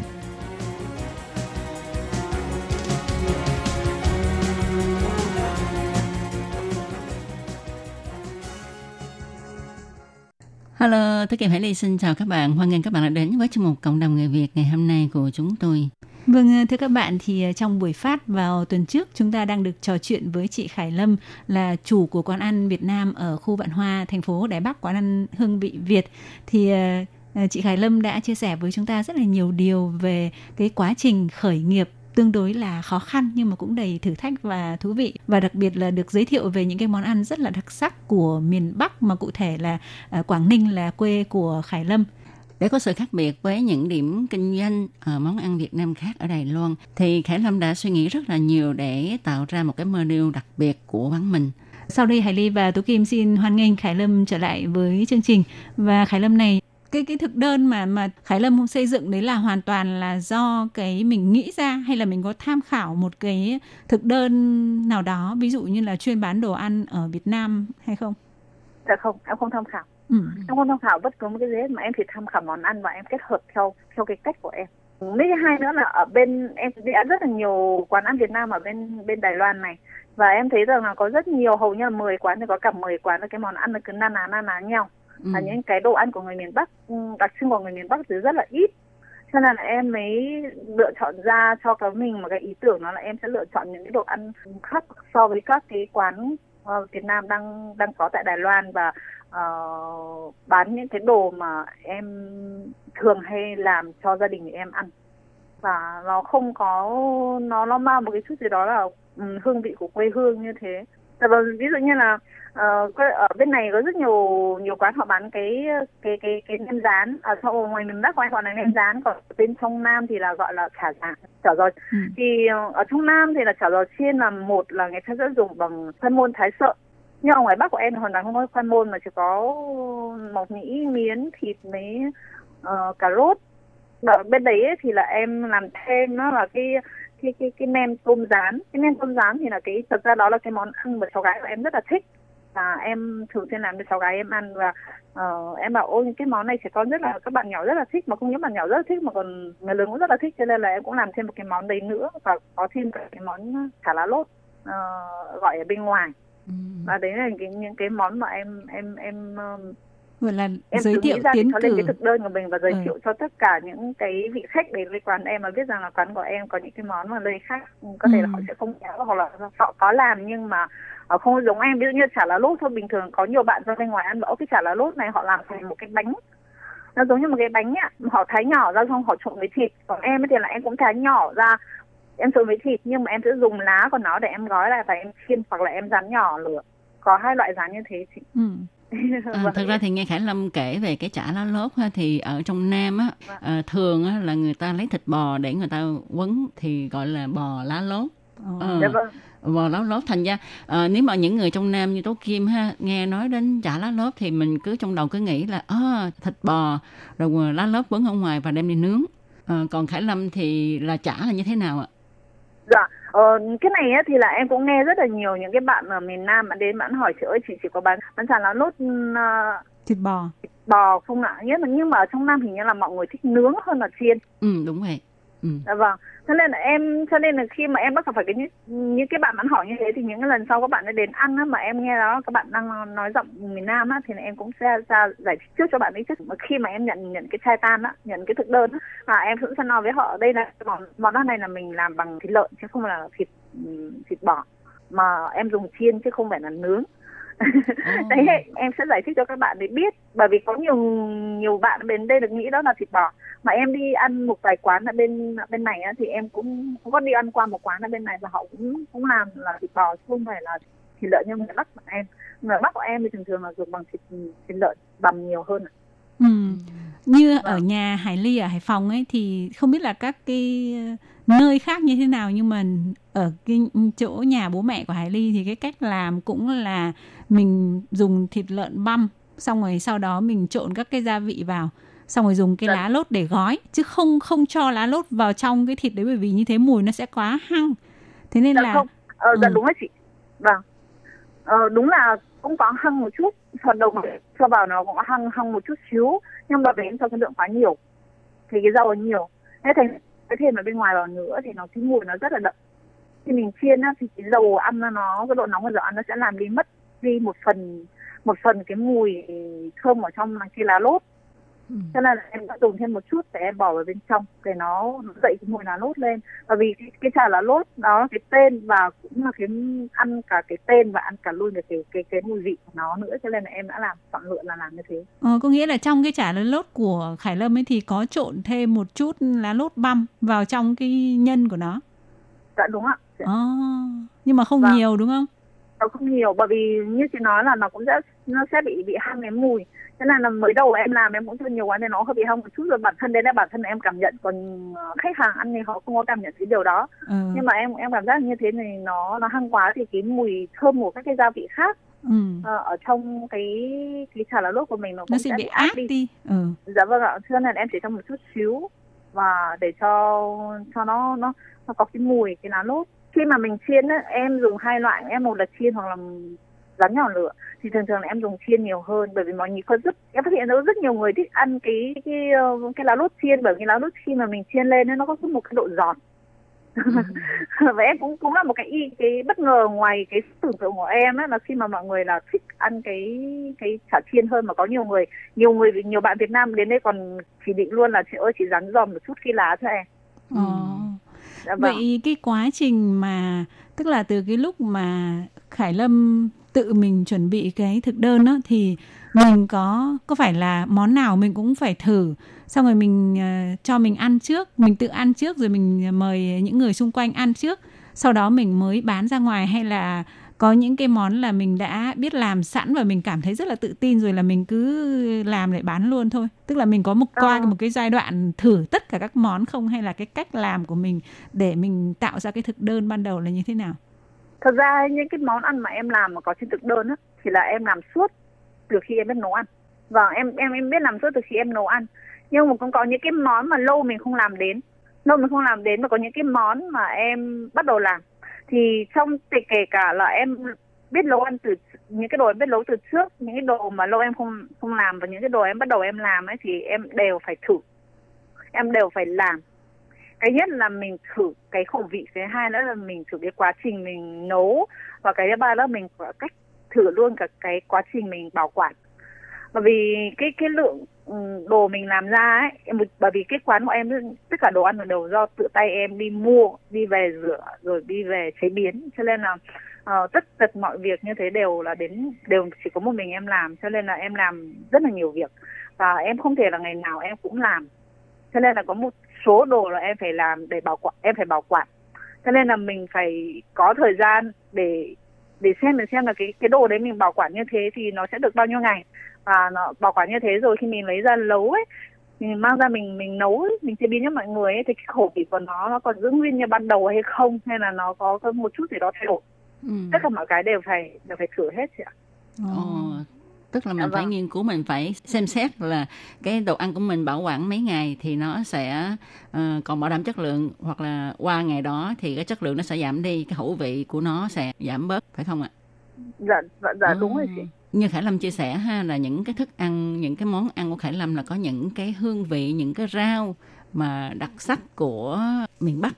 Hello, Tú Kim Hải Ly xin chào các bạn. Hoan nghênh các bạn đã đến với chuyên mục Cộng đồng người Việt ngày hôm nay của chúng tôi. Vâng, thưa các bạn, thì trong buổi phát vào tuần trước, chúng ta đang được trò chuyện với chị Khải Lâm là chủ của quán ăn Việt Nam ở khu Vạn Hoa, thành phố Đài Bắc, quán ăn Hương Vị Việt. Thì chị Khải Lâm đã chia sẻ với chúng ta rất là nhiều điều về cái quá trình khởi nghiệp tương đối là khó khăn nhưng mà cũng đầy thử thách và thú vị. Và đặc biệt là được giới thiệu về những cái món ăn rất là đặc sắc của miền Bắc, mà cụ thể là Quảng Ninh là quê của Khải Lâm. Để có sự khác biệt với những điểm kinh doanh món ăn Việt Nam khác ở Đài Loan, thì Khải Lâm đã suy nghĩ rất là nhiều để tạo ra một cái menu đặc biệt của quán mình. Sau đây Hải Ly và Tú Kim xin hoan nghênh Khải Lâm trở lại với chương trình. Và Khải Lâm này, cái thực đơn mà Khải Lâm không xây dựng đấy là hoàn toàn là do cái mình nghĩ ra, hay là mình có tham khảo một cái thực đơn nào đó, ví dụ như là chuyên bán đồ ăn ở Việt Nam hay không? Dạ không, em không tham khảo. Em không tham khảo bất cứ một cái gì hết, mà em chỉ tham khảo món ăn và em kết hợp theo cái cách của em. Mấy cái hai nữa là ở bên em đã rất là nhiều quán ăn Việt Nam ở bên Đài Loan này, và em thấy rằng là có rất nhiều, hầu như là 10 quán thì có cả 10 quán là cái món ăn nó cứ na ná nhau. Và những cái đồ ăn của người miền Bắc, đặc trưng của người miền Bắc thì rất là ít, cho nên là em mới lựa chọn ra cho cái mình một cái ý tưởng, đó là em sẽ lựa chọn những cái đồ ăn khác so với các cái quán Việt Nam đang có tại Đài Loan, và bán những cái đồ mà em thường hay làm cho gia đình em ăn, và nó không có, nó mang một cái chút gì đó là hương vị của quê hương như thế. Ví dụ như là ở bên này có rất nhiều quán họ bán cái nem rán, ở ngoài miền Bắc gọi là nem rán, còn bên trong Nam thì là gọi là chả giò. Thì ở trong Nam thì là chả giò chiên, là một là người ta sẽ dùng bằng khoai môn thái sợi, nhưng ở ngoài Bắc của em hoàn toàn không có khoai môn mà chỉ có mộc nhĩ, miến, thịt với cà rốt. Ở bên đấy thì là em làm thêm, nó là cái nem tôm rán. Cái nem tôm rán thì là thực ra đó là cái món ăn mà cháu gái của em rất là thích, và em thường xuyên làm cho cháu gái em ăn. Và em bảo ôi, cái món này trẻ con rất là, các bạn nhỏ rất là thích, mà không những bạn nhỏ rất là thích mà còn người lớn cũng rất là thích, cho nên là em cũng làm thêm một cái món đấy nữa, và có thêm cái món chả lá lốt gọi ở bên ngoài. Và đấy là những cái món mà em vừa là em giới thiệu tiến cử lên cái thực đơn của mình, và giới thiệu cho tất cả những cái vị khách đến với quán em, mà biết rằng là quán của em có những cái món mà nơi khác có thể là họ sẽ không nhớ, hoặc là họ có làm nhưng mà họ không giống em. Ví dụ như chả lá lốt thôi, bình thường có nhiều bạn ra bên ngoài ăn bảo cái chả lá lốt này họ làm thành một cái bánh, nó giống như một cái bánh ạ, họ thái nhỏ ra xong họ trộn với thịt. Còn em thì là em cũng thái nhỏ ra, em trộn với thịt, nhưng mà em sẽ dùng lá của nó để em gói lại và em chiên, hoặc là em rán nhỏ lửa. Có hai loại rán như thế chị. Thật ra thì nghe Khải Lâm kể về cái chả lá lốt ha, thì ở trong Nam á, thường á, là người ta lấy thịt bò để người ta quấn thì gọi là bò lá lốt. Bò lá lốt, thành ra nếu mà những người trong Nam như Tố Kim ha, nghe nói đến chả lá lốt thì mình cứ trong đầu cứ nghĩ là thịt bò rồi lá lốt quấn ở ngoài và đem đi nướng. Còn Khải Lâm thì là chả là như thế nào ạ? Dạ, cái này á, thì là em cũng nghe rất là nhiều những cái bạn ở miền Nam bạn đến bạn hỏi chị ơi, chị chỉ có bán chả lá lốt thịt bò không ạ? Nhưng mà ở trong Nam hình như là mọi người thích nướng hơn là chiên. Đúng vậy. Dạ vâng. Cho nên là khi mà em bắt gặp phải những cái bạn hỏi như thế, thì những cái lần sau các bạn ấy đến ăn á, mà em nghe đó các bạn đang nói giọng miền Nam á, thì em cũng sẽ ra giải thích trước cho bạn ấy. Trước khi mà em nhận cái chai tan á, nhận cái thực đơn á, em cũng sẽ nói với họ đây là món ăn này là mình làm bằng thịt lợn chứ không là thịt bò, mà em dùng chiên chứ không phải là nướng. Đấy, em sẽ giải thích cho các bạn để biết, bởi vì có nhiều bạn bên đây được nghĩ đó là thịt bò, mà em đi ăn một vài quán ở bên này á, thì em cũng có đi ăn qua một quán ở bên này và họ cũng làm là thịt bò chứ không phải là thịt lợn như miền Bắc của em. Miền Bắc của em thì thường thường là dùng bằng thịt lợn bằm nhiều hơn. Như ở nhà Hải Ly ở Hải Phòng ấy thì không biết là các cái nơi khác như thế nào, nhưng mà ở cái chỗ nhà bố mẹ của Hải Ly thì cái cách làm cũng là mình dùng thịt lợn băm, xong rồi sau đó mình trộn các cái gia vị vào, xong rồi dùng cái lá lốt để gói, chứ không cho lá lốt vào trong cái thịt đấy, bởi vì như thế mùi nó sẽ quá hăng. Thế nên là đúng đấy chị. Vâng. Đúng là cũng có hăng một chút, phần đầu cho vào nó cũng hăng một chút xíu, nhưng mà vì cho cái lượng quá nhiều thì cái rau nó nhiều, thế thành cái thêm ở bên ngoài vào nữa thì nó cái mùi nó rất là đậm. Khi mình chiên á, thì cái dầu ăn nó cái độ nóng của dầu ăn nó sẽ làm đi mất đi một phần cái mùi thơm ở trong cái lá lốt. Cho nên là em đã dùng thêm một chút để em bỏ vào bên trong để nó dậy cái mùi lá lốt lên. Bởi vì cái trà lá lốt đó, cái tên và cũng là cái ăn cả cái tên và ăn cả luôn cái mùi vị của nó nữa, cho nên là em đã chọn lựa là làm như thế. Có nghĩa là trong cái trà lá lốt của Khải Lâm ấy thì có trộn thêm một chút lá lốt băm vào trong cái nhân của nó. Dạ đúng ạ. Nhưng mà không nhiều đúng không? Nó không nhiều, bởi vì như chị nói là nó cũng sẽ bị hăng cái mùi. Thế là mới đầu em làm em cũng chưa nhiều quá nên nó hơi bị hông một chút, rồi bản thân em cảm nhận, còn khách hàng ăn thì họ không có cảm nhận cái điều đó. Nhưng mà em cảm giác như thế này nó hăng quá thì cái mùi thơm của các cái gia vị khác ở trong cái chả lá lốt của mình nó cũng sẽ bị át đi. Dạ vâng ạ, cho nên em chỉ cho một chút xíu và để cho nó có cái mùi cái lá lốt. Khi mà mình chiên ấy, em dùng hai loại, em một là chiên hoặc là rán nhỏ lửa, thì thường thường là em dùng chiên nhiều hơn, bởi vì mọi người em phát hiện ra rất nhiều người thích ăn cái lá lốt chiên, bởi vì lá lốt khi mà mình chiên lên nó có một cái độ giòn. Và em cũng là một cái bất ngờ ngoài cái tưởng tượng của em ấy, là khi mà mọi người là thích ăn cái chả chiên hơn, mà có nhiều bạn Việt Nam đến đây còn chỉ định luôn là chị ơi chị rán giòn một chút cái lá cho em. Vậy cái quá trình mà tức là từ cái lúc mà Khải Lâm tự mình chuẩn bị cái thực đơn đó, thì mình có phải là món nào mình cũng phải thử, xong rồi mình cho mình ăn trước, mình tự ăn trước rồi mình mời những người xung quanh ăn trước, sau đó mình mới bán ra ngoài, hay là có những cái món là mình đã biết làm sẵn và mình cảm thấy rất là tự tin rồi là mình cứ làm lại bán luôn thôi? Tức là mình có một cái giai đoạn thử tất cả các món không, hay là cái cách làm của mình để mình tạo ra cái thực đơn ban đầu là như thế nào? Thật ra những cái món ăn mà em làm mà có trên thực đơn á, thì là em làm suốt từ khi em biết nấu ăn. Vâng, em biết làm suốt từ khi em nấu ăn. Nhưng mà cũng có những cái món mà lâu mình không làm đến, và có những cái món mà em bắt đầu làm. Thì kể cả là em biết nấu ăn từ những cái đồ em biết nấu từ trước, những cái đồ mà lâu em không làm và những cái đồ em bắt đầu em làm ấy, thì em đều phải thử, em đều phải làm. Cái nhất là mình thử cái khẩu vị, cái hai nữa là mình thử cái quá trình mình nấu, và cái thứ ba nữa là mình có cách thử luôn cả cái quá trình mình bảo quản. Bởi vì cái lượng đồ mình làm ra ấy, bởi vì cái quán của em tất cả đồ ăn là đều do tự tay em đi mua, đi về rửa rồi đi về chế biến, cho nên là tất tật mọi việc như thế đều chỉ có một mình em làm, cho nên là em làm rất là nhiều việc và em không thể là ngày nào em cũng làm, cho nên là có một số đồ là em phải làm để bảo quản, em phải bảo quản. Cho nên là mình phải có thời gian để xem là cái đồ đấy mình bảo quản như thế thì nó sẽ được bao nhiêu ngày, và nó bảo quản như thế rồi khi mình lấy ra nấu ấy, mình mang ra mình nấu ấy, mình chế biến cho mọi người ấy, thì cái khẩu vị của nó còn giữ nguyên như ban đầu hay không, hay là nó có một chút gì đó thay đổi. Tất cả mọi cái đều phải thử hết chị ạ. Tức là mình phải nghiên cứu, mình phải xem xét là cái đồ ăn của mình bảo quản mấy ngày thì nó sẽ còn bảo đảm chất lượng, hoặc là qua ngày đó thì cái chất lượng nó sẽ giảm đi, cái khẩu vị của nó sẽ giảm bớt, phải không ạ? Dạ, đúng rồi chị. Như Khải Lâm chia sẻ ha, là những cái thức ăn, những cái món ăn của Khải Lâm là có những cái hương vị, những cái rau mà đặc sắc của miền Bắc.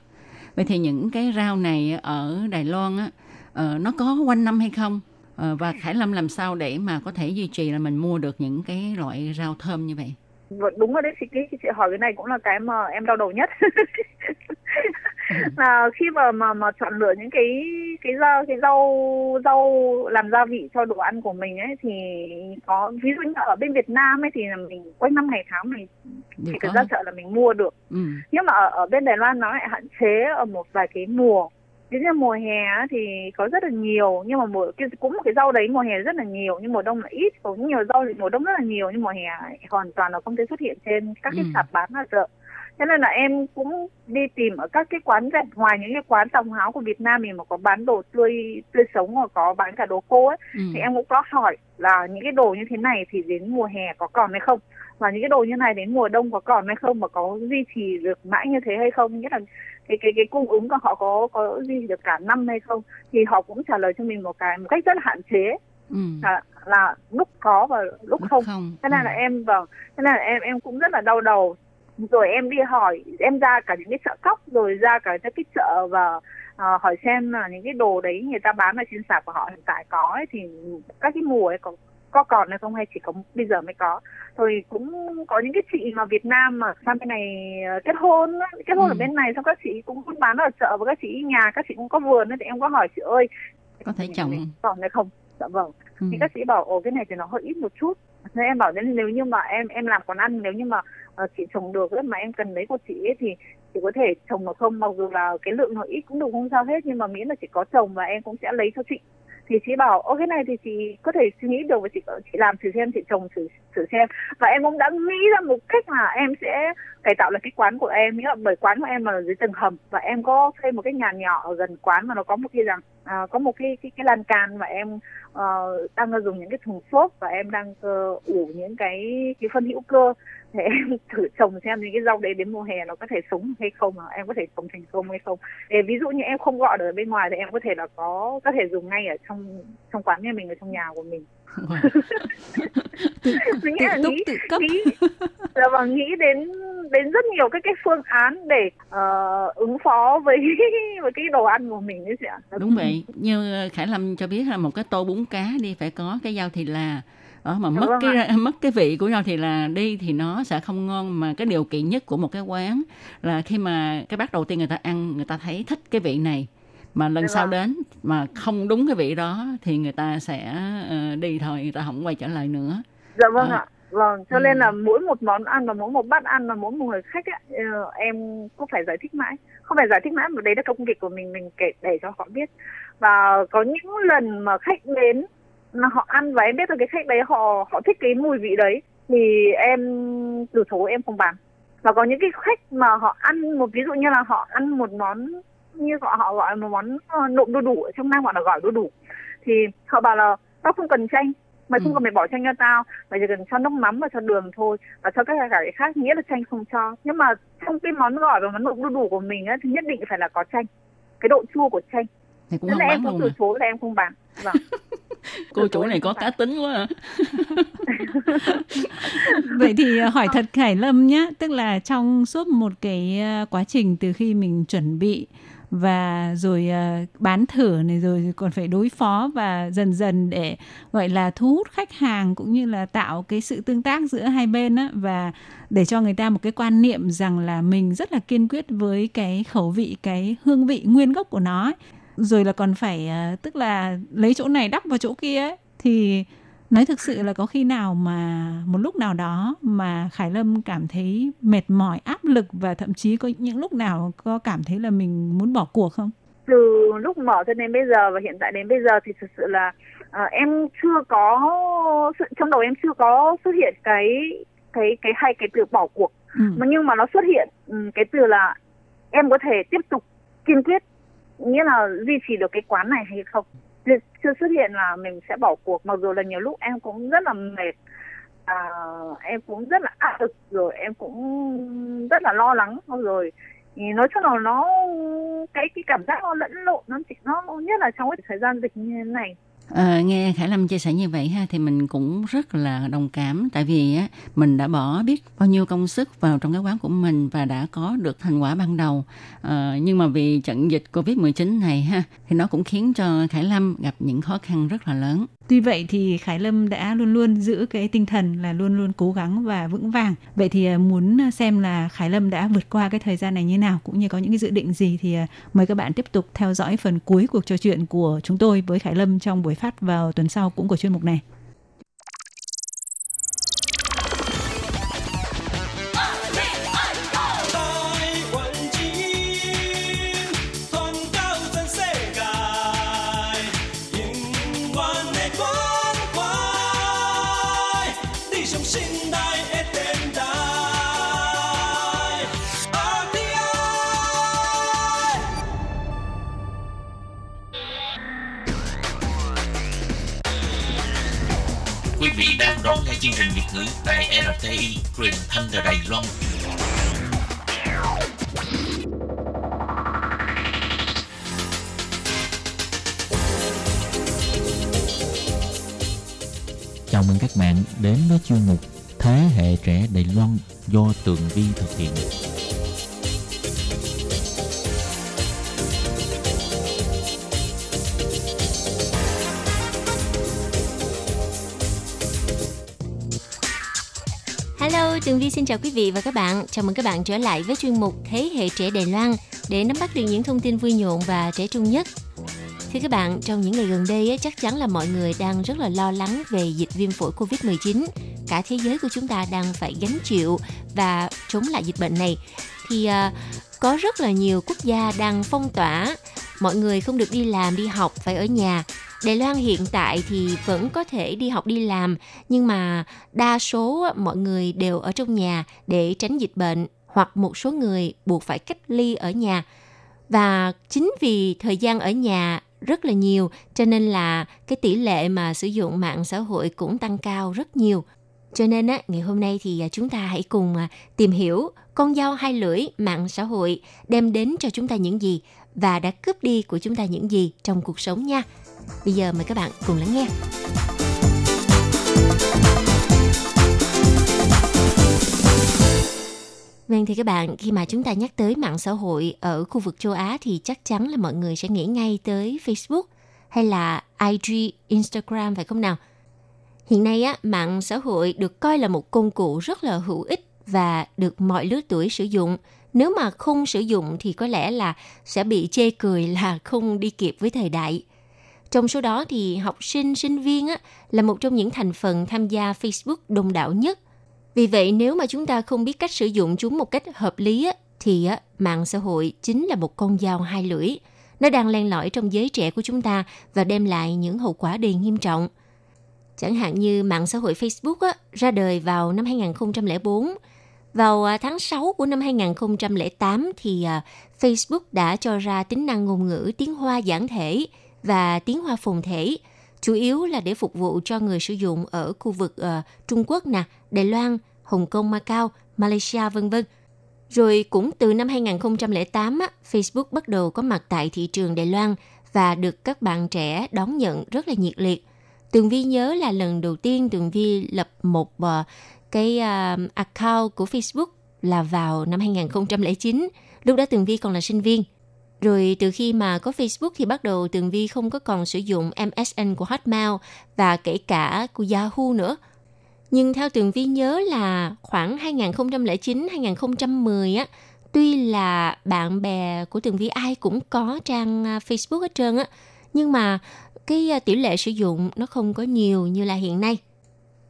Vậy thì những cái rau này ở Đài Loan á, nó có quanh năm hay không? Và Khải Lâm làm sao để mà có thể duy trì là mình mua được những cái loại rau thơm như vậy? Đúng rồi đấy chị, chị hỏi cái này cũng là cái mà em đau đầu nhất. Là khi mà chọn lựa những cái rau làm gia vị cho đồ ăn của mình ấy, thì có ví dụ như ở bên Việt Nam ấy thì mình quanh năm ngày tháng mình chỉ cần ra chợ là mình mua được. Nhưng mà ở bên Đài Loan nó lại hạn chế ở một vài cái mùa. Đến như mùa hè thì có rất là nhiều, nhưng mà cũng một cái rau đấy mùa hè rất là nhiều nhưng mùa đông là ít. Có nhiều rau thì mùa đông rất là nhiều nhưng mùa hè hoàn toàn nó không thể xuất hiện trên các cái sạp bán ở chợ. Cho nên là em cũng đi tìm ở các cái quán rẻ, ngoài những cái quán tòng háo của Việt Nam mình mà có bán đồ tươi sống và có bán cả đồ khô ấy, thì em cũng có hỏi là những cái đồ như thế này thì đến mùa hè có còn hay không, và những cái đồ như này đến mùa đông có còn hay không, mà có duy trì được mãi như thế hay không, nghĩa là cái cung ứng của họ có duy trì được cả năm hay không, thì họ cũng trả lời cho mình một cách rất là hạn chế. Là lúc có và lúc không. Thế nên là em cũng rất là đau đầu. Rồi em đi hỏi, em ra cả những cái chợ cóc, rồi ra cả những cái chợ và hỏi xem là những cái đồ đấy người ta bán ở trên sạp của họ hiện tại có ấy, thì các cái mùa ấy có còn hay không, hay chỉ có bây giờ mới có. Rồi cũng có những cái chị mà Việt Nam mà sang bên này kết hôn ở bên này, xong các chị cũng bán ở chợ và các chị nhà, các chị cũng có vườn ấy, thì em có hỏi chị ơi có thể trồng còn hay không. Dạ vâng. Thì các chị bảo ồ cái này thì nó hơi ít một chút. Nên em bảo nếu như mà em làm còn ăn, nếu như mà chị trồng được mà em cần lấy của chị ấy thì chị có thể trồng được không, mặc dù là cái lượng nó ít cũng được không sao hết, nhưng mà miễn là chị có trồng và em cũng sẽ lấy cho chị. Thì chị bảo ô cái này thì chị có thể suy nghĩ được và chị làm thử xem, chị trồng thử xem. Và em cũng đã nghĩ ra một cách là em sẽ cải tạo lại cái quán của em, nghĩa là bởi quán của em là dưới tầng hầm và em có thuê một cái nhà nhỏ ở gần quán mà nó có một cái rằng có một cái lan can, và em đang dùng những cái thùng xốp và em đang ủ những cái phân hữu cơ, thì em thử trồng xem những cái rau đấy đến mùa hè nó có thể sống hay không, em có thể trồng thành công hay không. Để ví dụ như em không gọi được ở bên ngoài thì em có thể là có thể dùng ngay ở trong quán nhà mình, ở trong nhà của mình. Nghĩ đến rất nhiều cái phương án để ứng phó với cái đồ ăn của mình đấy chị ạ. Đúng vậy, như Khải Lâm cho biết là một cái tô bún cá đi phải có cái rau thì là mà mất cái vị của rau thì là đi thì nó sẽ không ngon. Mà cái điều kiện nhất của một cái quán là khi mà cái bát đầu tiên người ta ăn, người ta thấy thích cái vị này, mà lần sau đến mà không đúng cái vị đó thì người ta sẽ đi thôi, người ta không quay trở lại nữa. Dạ vâng ạ. Vâng, cho nên là mỗi một món ăn và mỗi một bát ăn và mỗi một người khách ấy, em cũng phải giải thích mãi. Không phải giải thích mãi mà đấy là công việc của mình kể để cho họ biết. Và có những lần mà khách đến mà họ ăn và em biết là cái khách đấy họ thích cái mùi vị đấy thì em từ chối, em không bán. Và có những cái khách mà họ ăn một, ví dụ như là họ ăn một món như họ gọi một món nộm đu đủ, ở trong Nam gọi là gỏi đu đủ, thì họ bảo là tao không cần chanh, mày không cần mày bỏ chanh cho tao, mày chỉ cần cho nước mắm và cho đường thôi và cho các cái khác, nghĩa là chanh không cho. Nhưng mà trong cái món gỏi và món nộm đu đủ của mình ấy, thì nhất định phải là có chanh, cái độ chua của chanh. Nên là em cũng từ chối là em không bán. Vâng. Cô chủ này có cá tính quá à. Vậy thì hỏi thật Khải Lâm nhé, tức là trong suốt một cái quá trình từ khi mình chuẩn bị và rồi bán thử này, rồi còn phải đối phó và dần dần để gọi là thu hút khách hàng cũng như là tạo cái sự tương tác giữa hai bên á, và để cho người ta một cái quan niệm rằng là mình rất là kiên quyết với cái khẩu vị, cái hương vị nguyên gốc của nó ấy. Rồi là còn phải tức là lấy chỗ này đắp vào chỗ kia ấy. Thì nói thực sự là có khi nào mà một lúc nào đó mà Khải Lâm cảm thấy mệt mỏi, áp lực và thậm chí có những lúc nào có cảm thấy là mình muốn bỏ cuộc không? Từ lúc mở cho đến bây giờ và hiện tại đến bây giờ thì thực sự là em chưa có, trong đầu em chưa có xuất hiện cái hay cái từ bỏ cuộc. Nhưng mà nó xuất hiện cái từ là em có thể tiếp tục kiên quyết, nghĩa là duy trì được cái quán này hay không. Chưa xuất hiện là mình sẽ bỏ cuộc, mặc dù là nhiều lúc em cũng rất là mệt, em cũng rất là áp lực, rồi em cũng rất là lo lắng, rồi thì nói chung là nó cái cảm giác nó lẫn lộn, nó nhất là trong cái thời gian dịch như thế này. Nghe Khải Lâm chia sẻ như vậy ha, thì mình cũng rất là đồng cảm, tại vì á, mình đã bỏ biết bao nhiêu công sức vào trong cái quán của mình và đã có được thành quả ban đầu, nhưng mà vì trận dịch Covid-19 này ha, thì nó cũng khiến cho Khải Lâm gặp những khó khăn rất là lớn. Tuy vậy thì Khải Lâm đã luôn luôn giữ cái tinh thần là luôn luôn cố gắng và vững vàng. Vậy thì muốn xem là Khải Lâm đã vượt qua cái thời gian này như nào cũng như có những cái dự định gì thì mời các bạn tiếp tục theo dõi phần cuối cuộc trò chuyện của chúng tôi với Khải Lâm trong buổi phát vào tuần sau cũng của chuyên mục này. Chương trình Việt ngữ tại RTI, truyền thanh từ Đài Loan. Chào mừng các bạn đến với chuyên mục Thế hệ trẻ Đài Loan do Tường Vi thực hiện. Hello, Tường Vi xin chào quý vị và các bạn. Chào mừng các bạn trở lại với chuyên mục Thế hệ trẻ Đài Loan để nắm bắt được những thông tin vui nhộn và trẻ trung nhất. Thưa các bạn, trong những ngày gần đây chắc chắn là mọi người đang rất là lo lắng về dịch viêm phổi Covid-19. Cả thế giới của chúng ta đang phải gánh chịu và chống lại dịch bệnh này. Thì có rất là nhiều quốc gia đang phong tỏa, mọi người không được đi làm, đi học, phải ở nhà. Đài Loan hiện tại thì vẫn có thể đi học đi làm, nhưng mà đa số mọi người đều ở trong nhà để tránh dịch bệnh, hoặc một số người buộc phải cách ly ở nhà. Và chính vì thời gian ở nhà rất là nhiều, cho nên là cái tỷ lệ mà sử dụng mạng xã hội cũng tăng cao rất nhiều. Cho nên ngày hôm nay thì chúng ta hãy cùng tìm hiểu con dao hai lưỡi mạng xã hội đem đến cho chúng ta những gì và đã cướp đi của chúng ta những gì trong cuộc sống nha. Bây giờ mời các bạn cùng lắng nghe. Vâng, thì các bạn, khi mà chúng ta nhắc tới mạng xã hội ở khu vực châu Á thì chắc chắn là mọi người sẽ nghĩ ngay tới Facebook hay là IG, Instagram phải không nào? Hiện nay mạng xã hội được coi là một công cụ rất là hữu ích và được mọi lứa tuổi sử dụng. Nếu mà không sử dụng thì có lẽ là sẽ bị chê cười là không đi kịp với thời đại. Trong số đó thì học sinh, sinh viên là một trong những thành phần tham gia Facebook đông đảo nhất. Vì vậy nếu mà chúng ta không biết cách sử dụng chúng một cách hợp lý thì mạng xã hội chính là một con dao hai lưỡi. Nó đang len lỏi trong giới trẻ của chúng ta và đem lại những hậu quả đầy nghiêm trọng. Chẳng hạn như mạng xã hội Facebook ra đời vào năm 2004. Vào tháng 6 của năm 2008 thì Facebook đã cho ra tính năng ngôn ngữ tiếng Hoa giản thể và tiếng Hoa phồn thể, chủ yếu là để phục vụ cho người sử dụng ở khu vực Trung Quốc nè, Đài Loan, Hồng Kông, Macau, Malaysia v.v. Rồi cũng từ năm 2008, Facebook bắt đầu có mặt tại thị trường Đài Loan và được các bạn trẻ đón nhận rất là nhiệt liệt. Tường Vi nhớ là lần đầu tiên Tường Vi lập một cái account của Facebook là vào năm 2009, lúc đó Tường Vi còn là sinh viên. Rồi từ khi mà có Facebook thì bắt đầu Tường Vi không có còn sử dụng MSN của Hotmail và kể cả của Yahoo nữa. Nhưng theo Tường Vi nhớ là khoảng 2009-2010 tuy là bạn bè của Tường Vi ai cũng có trang Facebook hết trơn nhưng mà cái tỷ lệ sử dụng nó không có nhiều như là hiện nay.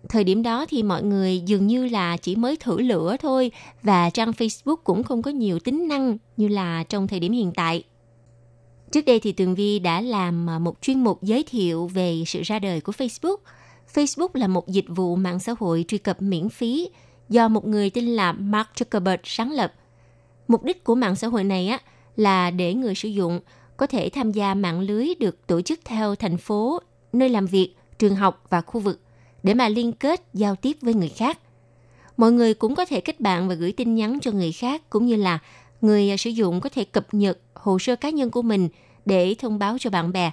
Thời điểm đó thì mọi người dường như là chỉ mới thử lửa thôi và trang Facebook cũng không có nhiều tính năng như là trong thời điểm hiện tại. Trước đây thì Tường Vi đã làm một chuyên mục giới thiệu về sự ra đời của Facebook. Facebook là một dịch vụ mạng xã hội truy cập miễn phí do một người tên là Mark Zuckerberg sáng lập. Mục đích của mạng xã hội này là để người sử dụng có thể tham gia mạng lưới được tổ chức theo thành phố, nơi làm việc, trường học và khu vực, để mà liên kết, giao tiếp với người khác. Mọi người cũng có thể kết bạn và gửi tin nhắn cho người khác, cũng như là người sử dụng có thể cập nhật hồ sơ cá nhân của mình để thông báo cho bạn bè.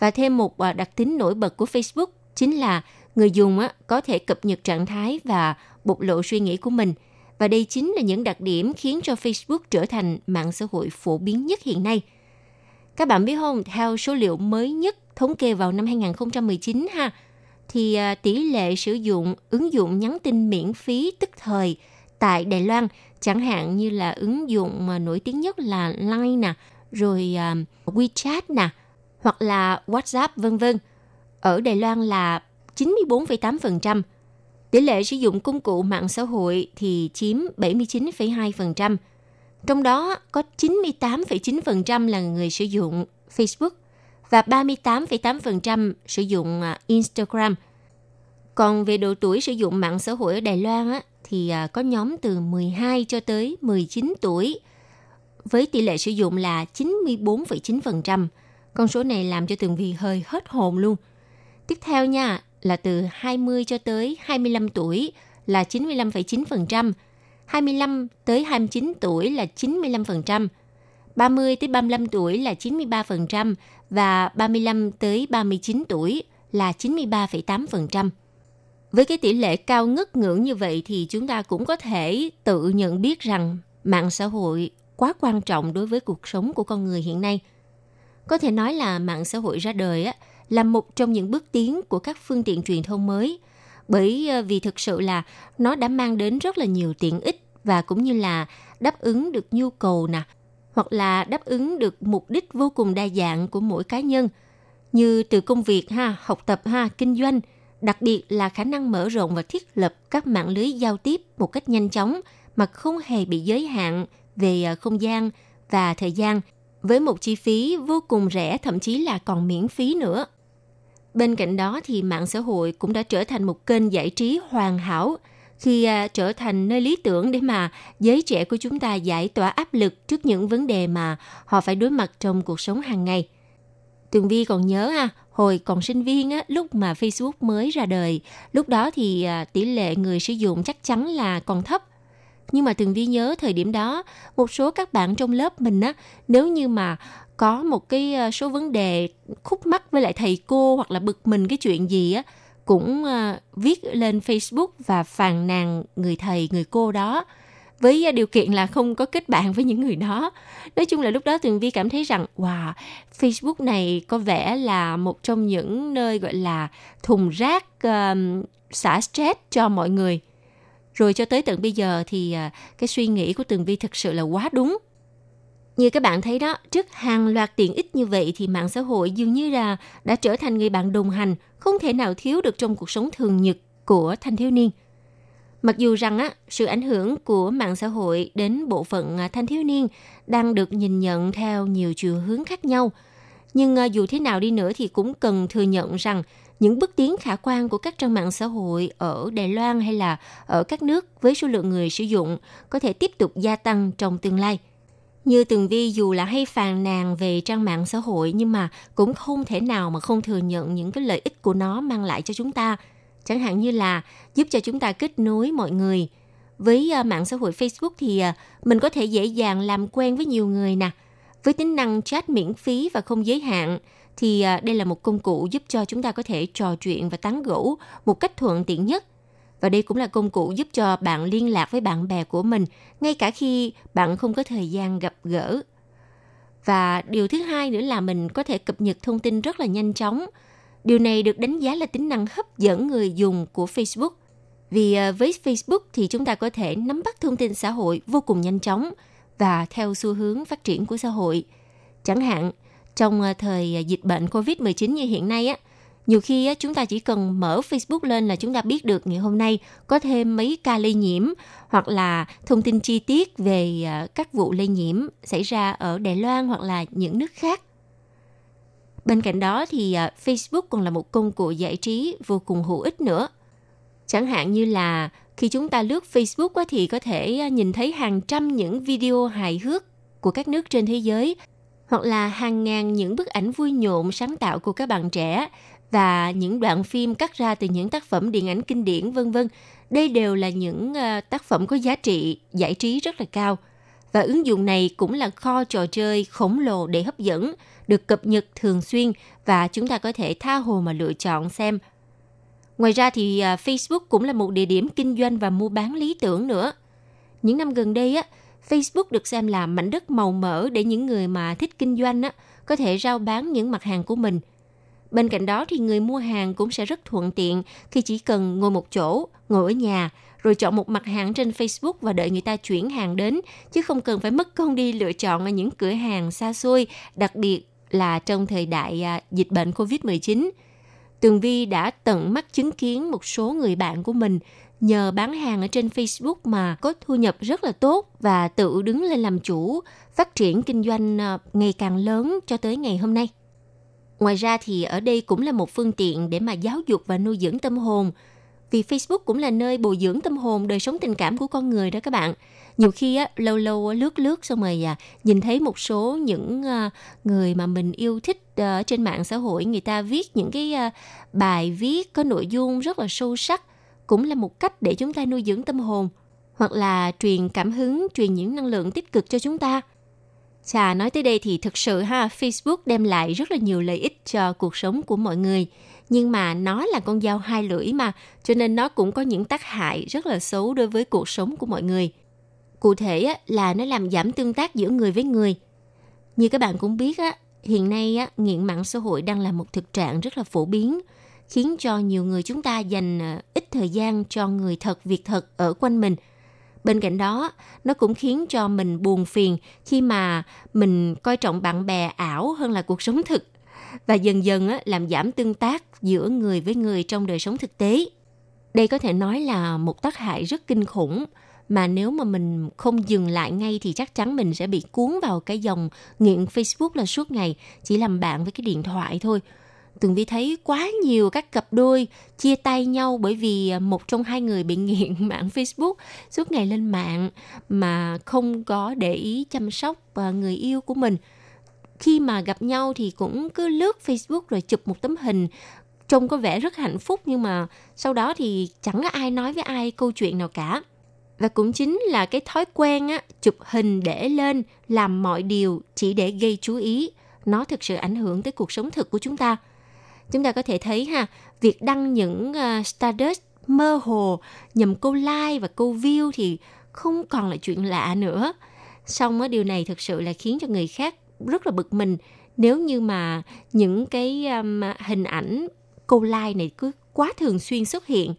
Và thêm một đặc tính nổi bật của Facebook chính là người dùng có thể cập nhật trạng thái và bộc lộ suy nghĩ của mình. Và đây chính là những đặc điểm khiến cho Facebook trở thành mạng xã hội phổ biến nhất hiện nay. Các bạn biết không, theo số liệu mới nhất thống kê vào năm 2019 ha, thì tỷ lệ sử dụng ứng dụng nhắn tin miễn phí tức thời tại Đài Loan, chẳng hạn như là ứng dụng mà nổi tiếng nhất là Line nè, rồi WeChat nè, hoặc là WhatsApp vân vân. Ở Đài Loan là 94,8%. Tỷ lệ sử dụng công cụ mạng xã hội thì chiếm 79,2%. Trong đó có 98,9% là người sử dụng Facebook và 38,8% sử dụng Instagram. Còn về độ tuổi sử dụng mạng xã hội ở Đài Loan á, thì có nhóm từ 12 cho tới 19 tuổi với tỷ lệ sử dụng là 94,9%. Con số này làm cho Tường Vy hơi hết hồn luôn. Tiếp theo nha, là từ 20 cho tới 25 tuổi là 95,9%, 25 tới 29 tuổi là 95%, 30 tới 35 tuổi là 93% và 35 tới 39 tuổi là 93,8%. Với cái tỷ lệ cao ngất ngưỡng như vậy thì chúng ta cũng có thể tự nhận biết rằng mạng xã hội quá quan trọng đối với cuộc sống của con người hiện nay. Có thể nói là mạng xã hội ra đời là một trong những bước tiến của các phương tiện truyền thông mới, bởi vì thực sự là nó đã mang đến rất là nhiều tiện ích và cũng như là đáp ứng được nhu cầu nè, hoặc là đáp ứng được mục đích vô cùng đa dạng của mỗi cá nhân, như từ công việc ha, học tập ha, kinh doanh, đặc biệt là khả năng mở rộng và thiết lập các mạng lưới giao tiếp một cách nhanh chóng mà không hề bị giới hạn về không gian và thời gian, với một chi phí vô cùng rẻ, thậm chí là còn miễn phí nữa. Bên cạnh đó thì mạng xã hội cũng đã trở thành một kênh giải trí hoàn hảo khi trở thành nơi lý tưởng để mà giới trẻ của chúng ta giải tỏa áp lực trước những vấn đề mà họ phải đối mặt trong cuộc sống hàng ngày. Tường Vi còn nhớ hồi còn sinh viên lúc mà Facebook mới ra đời, lúc đó thì tỷ lệ người sử dụng chắc chắn là còn thấp. Nhưng mà Tường Vi nhớ thời điểm đó, một số các bạn trong lớp mình nếu như mà có một cái số vấn đề khúc mắc với lại thầy cô hoặc là bực mình cái chuyện gì cũng viết lên Facebook và phàn nàn người thầy, người cô đó, với điều kiện là không có kết bạn với những người đó. Nói chung là lúc đó Tường Vi cảm thấy rằng wow, Facebook này có vẻ là một trong những nơi gọi là thùng rác xả stress cho mọi người. Rồi cho tới tận bây giờ thì cái suy nghĩ của Tường Vi thực sự là quá đúng. Như các bạn thấy đó, trước hàng loạt tiện ích như vậy thì mạng xã hội dường như là đã trở thành người bạn đồng hành không thể nào thiếu được trong cuộc sống thường nhật của thanh thiếu niên. Mặc dù rằng sự ảnh hưởng của mạng xã hội đến bộ phận thanh thiếu niên đang được nhìn nhận theo nhiều chiều hướng khác nhau, nhưng dù thế nào đi nữa thì cũng cần thừa nhận rằng những bước tiến khả quan của các trang mạng xã hội ở Đài Loan hay là ở các nước với số lượng người sử dụng có thể tiếp tục gia tăng trong tương lai. Như Tường Vi dù là hay phàn nàn về trang mạng xã hội nhưng mà cũng không thể nào mà không thừa nhận những cái lợi ích của nó mang lại cho chúng ta. Chẳng hạn như là giúp cho chúng ta kết nối mọi người. Với mạng xã hội Facebook thì mình có thể dễ dàng làm quen với nhiều người nè. Với tính năng chat miễn phí và không giới hạn, thì đây là một công cụ giúp cho chúng ta có thể trò chuyện và tán gẫu một cách thuận tiện nhất. Và đây cũng là công cụ giúp cho bạn liên lạc với bạn bè của mình, ngay cả khi bạn không có thời gian gặp gỡ. Và điều thứ hai nữa là mình có thể cập nhật thông tin rất là nhanh chóng. Điều này được đánh giá là tính năng hấp dẫn người dùng của Facebook. Vì với Facebook thì chúng ta có thể nắm bắt thông tin xã hội vô cùng nhanh chóng và theo xu hướng phát triển của xã hội. Chẳng hạn, trong thời dịch bệnh COVID-19 như hiện nay, nhiều khi chúng ta chỉ cần mở Facebook lên là chúng ta biết được ngày hôm nay có thêm mấy ca lây nhiễm hoặc là thông tin chi tiết về các vụ lây nhiễm xảy ra ở Đài Loan hoặc là những nước khác. Bên cạnh đó thì Facebook còn là một công cụ giải trí vô cùng hữu ích nữa. Chẳng hạn như là khi chúng ta lướt Facebook thì có thể nhìn thấy hàng trăm những video hài hước của các nước trên thế giới, hoặc là hàng ngàn những bức ảnh vui nhộn sáng tạo của các bạn trẻ và những đoạn phim cắt ra từ những tác phẩm điện ảnh kinh điển v.v. Đây đều là những tác phẩm có giá trị giải trí rất là cao. Và ứng dụng này cũng là kho trò chơi khổng lồ để hấp dẫn, được cập nhật thường xuyên và chúng ta có thể tha hồ mà lựa chọn xem. Ngoài ra thì Facebook cũng là một địa điểm kinh doanh và mua bán lý tưởng nữa. Những năm gần đây, Facebook được xem là mảnh đất màu mỡ để những người mà thích kinh doanh có thể rao bán những mặt hàng của mình. Bên cạnh đó thì người mua hàng cũng sẽ rất thuận tiện khi chỉ cần ngồi một chỗ, ngồi ở nhà, rồi chọn một mặt hàng trên Facebook và đợi người ta chuyển hàng đến, chứ không cần phải mất công đi lựa chọn ở những cửa hàng xa xôi, đặc biệt là trong thời đại dịch bệnh COVID-19. Tường Vi đã tận mắt chứng kiến một số người bạn của mình nhờ bán hàng ở trên Facebook mà có thu nhập rất là tốt và tự đứng lên làm chủ, phát triển kinh doanh ngày càng lớn cho tới ngày hôm nay. Ngoài ra thì ở đây cũng là một phương tiện để mà giáo dục và nuôi dưỡng tâm hồn. Vì Facebook cũng là nơi bồi dưỡng tâm hồn, đời sống tình cảm của con người đó các bạn. Nhiều khi á, lâu lướt xong rồi nhìn thấy một số những người mà mình yêu thích trên mạng xã hội, người ta viết những cái bài viết có nội dung rất là sâu sắc, cũng là một cách để chúng ta nuôi dưỡng tâm hồn hoặc là truyền cảm hứng, truyền những năng lượng tích cực cho chúng ta. Chà, nói tới đây thì thực sự ha, Facebook đem lại rất là nhiều lợi ích cho cuộc sống của mọi người. Nhưng mà nó là con dao hai lưỡi mà, cho nên nó cũng có những tác hại rất là xấu đối với cuộc sống của mọi người. Cụ thể là nó làm giảm tương tác giữa người với người. Như các bạn cũng biết, hiện nay nghiện mạng xã hội đang là một thực trạng rất là phổ biến, khiến cho nhiều người chúng ta dành ít thời gian cho người thật, việc thật ở quanh mình. Bên cạnh đó, nó cũng khiến cho mình buồn phiền khi mà mình coi trọng bạn bè ảo hơn là cuộc sống thực, và dần dần làm giảm tương tác giữa người với người trong đời sống thực tế. Đây có thể nói là một tác hại rất kinh khủng, mà nếu mà mình không dừng lại ngay thì chắc chắn mình sẽ bị cuốn vào cái dòng nghiện Facebook là suốt ngày chỉ làm bạn với cái điện thoại thôi. Tường Vi thấy quá nhiều các cặp đôi chia tay nhau bởi vì một trong hai người bị nghiện mạng Facebook, suốt ngày lên mạng mà không có để ý chăm sóc người yêu của mình. Khi mà gặp nhau thì cũng cứ lướt Facebook rồi chụp một tấm hình trông có vẻ rất hạnh phúc, nhưng mà sau đó thì chẳng có ai nói với ai câu chuyện nào cả. Và cũng chính là cái thói quen chụp hình để lên, làm mọi điều chỉ để gây chú ý, nó thực sự ảnh hưởng tới cuộc sống thực của chúng ta. Chúng ta có thể thấy ha, việc đăng những status mơ hồ nhằm câu like và câu view thì không còn là chuyện lạ nữa. Song điều này thực sự là khiến cho người khác rất là bực mình, nếu như mà những cái hình ảnh câu like này cứ quá thường xuyên xuất hiện.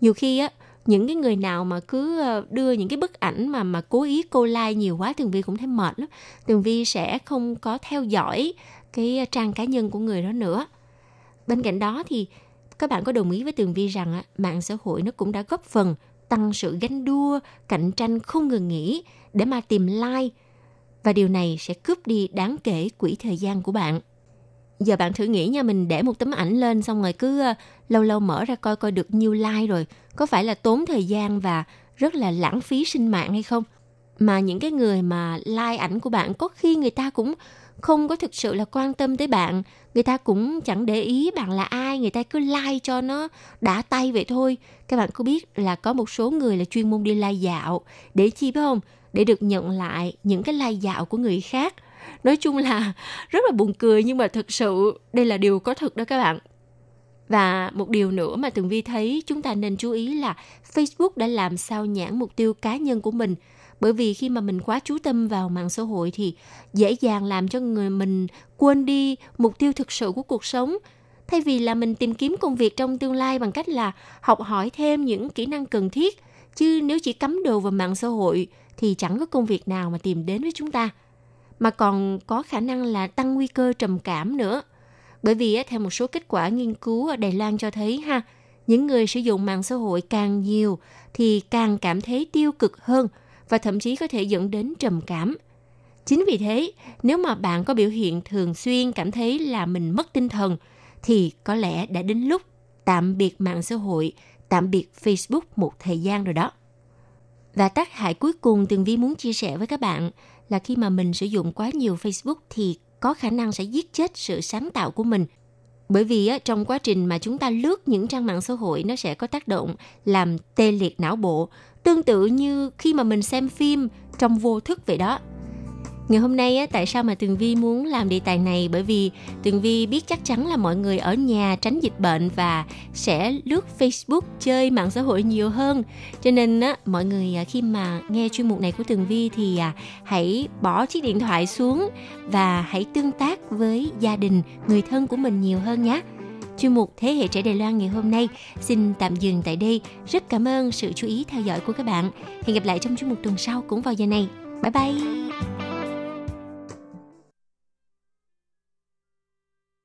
Nhiều khi những cái người nào mà cứ đưa những cái bức ảnh mà cố ý câu like nhiều quá, Tường Vi cũng thấy mệt lắm. Tường Vi sẽ không có theo dõi cái trang cá nhân của người đó nữa. Bên cạnh đó thì các bạn có đồng ý với Tường Vi rằng mạng xã hội nó cũng đã góp phần tăng sự ganh đua, cạnh tranh không ngừng nghỉ để mà tìm like, và điều này sẽ cướp đi đáng kể quỹ thời gian của bạn. Giờ bạn thử nghĩ nha, mình để một tấm ảnh lên xong rồi cứ lâu mở ra coi được nhiều like rồi, có phải là tốn thời gian và rất là lãng phí sinh mạng hay không? Mà những cái người mà like ảnh của bạn có khi người ta cũng không có thực sự là quan tâm tới bạn, người ta cũng chẳng để ý bạn là ai, người ta cứ like cho nó đã tay vậy thôi. Các bạn có biết là có một số người là chuyên môn đi like dạo, để chi phải không? Để được nhận lại những cái like dạo của người khác. Nói chung là rất là buồn cười, nhưng mà thực sự đây là điều có thật đó các bạn. Và một điều nữa mà Tường Vi thấy chúng ta nên chú ý là Facebook đã làm sao nhãng mục tiêu cá nhân của mình. Bởi vì khi mà mình quá chú tâm vào mạng xã hội thì dễ dàng làm cho người mình quên đi mục tiêu thực sự của cuộc sống. Thay vì là mình tìm kiếm công việc trong tương lai bằng cách là học hỏi thêm những kỹ năng cần thiết, chứ nếu chỉ cắm đầu vào mạng xã hội thì chẳng có công việc nào mà tìm đến với chúng ta, mà còn có khả năng là tăng nguy cơ trầm cảm nữa. Bởi vì theo một số kết quả nghiên cứu ở Đài Loan cho thấy ha, những người sử dụng mạng xã hội càng nhiều thì càng cảm thấy tiêu cực hơn và thậm chí có thể dẫn đến trầm cảm. Chính vì thế, nếu mà bạn có biểu hiện thường xuyên cảm thấy là mình mất tinh thần thì có lẽ đã đến lúc tạm biệt mạng xã hội, tạm biệt Facebook một thời gian rồi đó. Và tác hại cuối cùng Tường Vi muốn chia sẻ với các bạn là khi mà mình sử dụng quá nhiều Facebook thì có khả năng sẽ giết chết sự sáng tạo của mình. Bởi vì trong quá trình mà chúng ta lướt những trang mạng xã hội, nó sẽ có tác động làm tê liệt não bộ, tương tự như khi mà mình xem phim trong vô thức vậy đó. Ngày hôm nay, tại sao mà Tường Vi muốn làm đề tài này? Bởi vì Tường Vi biết chắc chắn là mọi người ở nhà tránh dịch bệnh và sẽ lướt Facebook, chơi mạng xã hội nhiều hơn. Cho nên, mọi người khi mà nghe chuyên mục này của Tường Vi thì hãy bỏ chiếc điện thoại xuống và hãy tương tác với gia đình, người thân của mình nhiều hơn nhé. Chuyên mục Thế hệ trẻ Đài Loan ngày hôm nay xin tạm dừng tại đây. Rất cảm ơn sự chú ý theo dõi của các bạn. Hẹn gặp lại trong chuyên mục tuần sau cũng vào giờ này. Bye bye!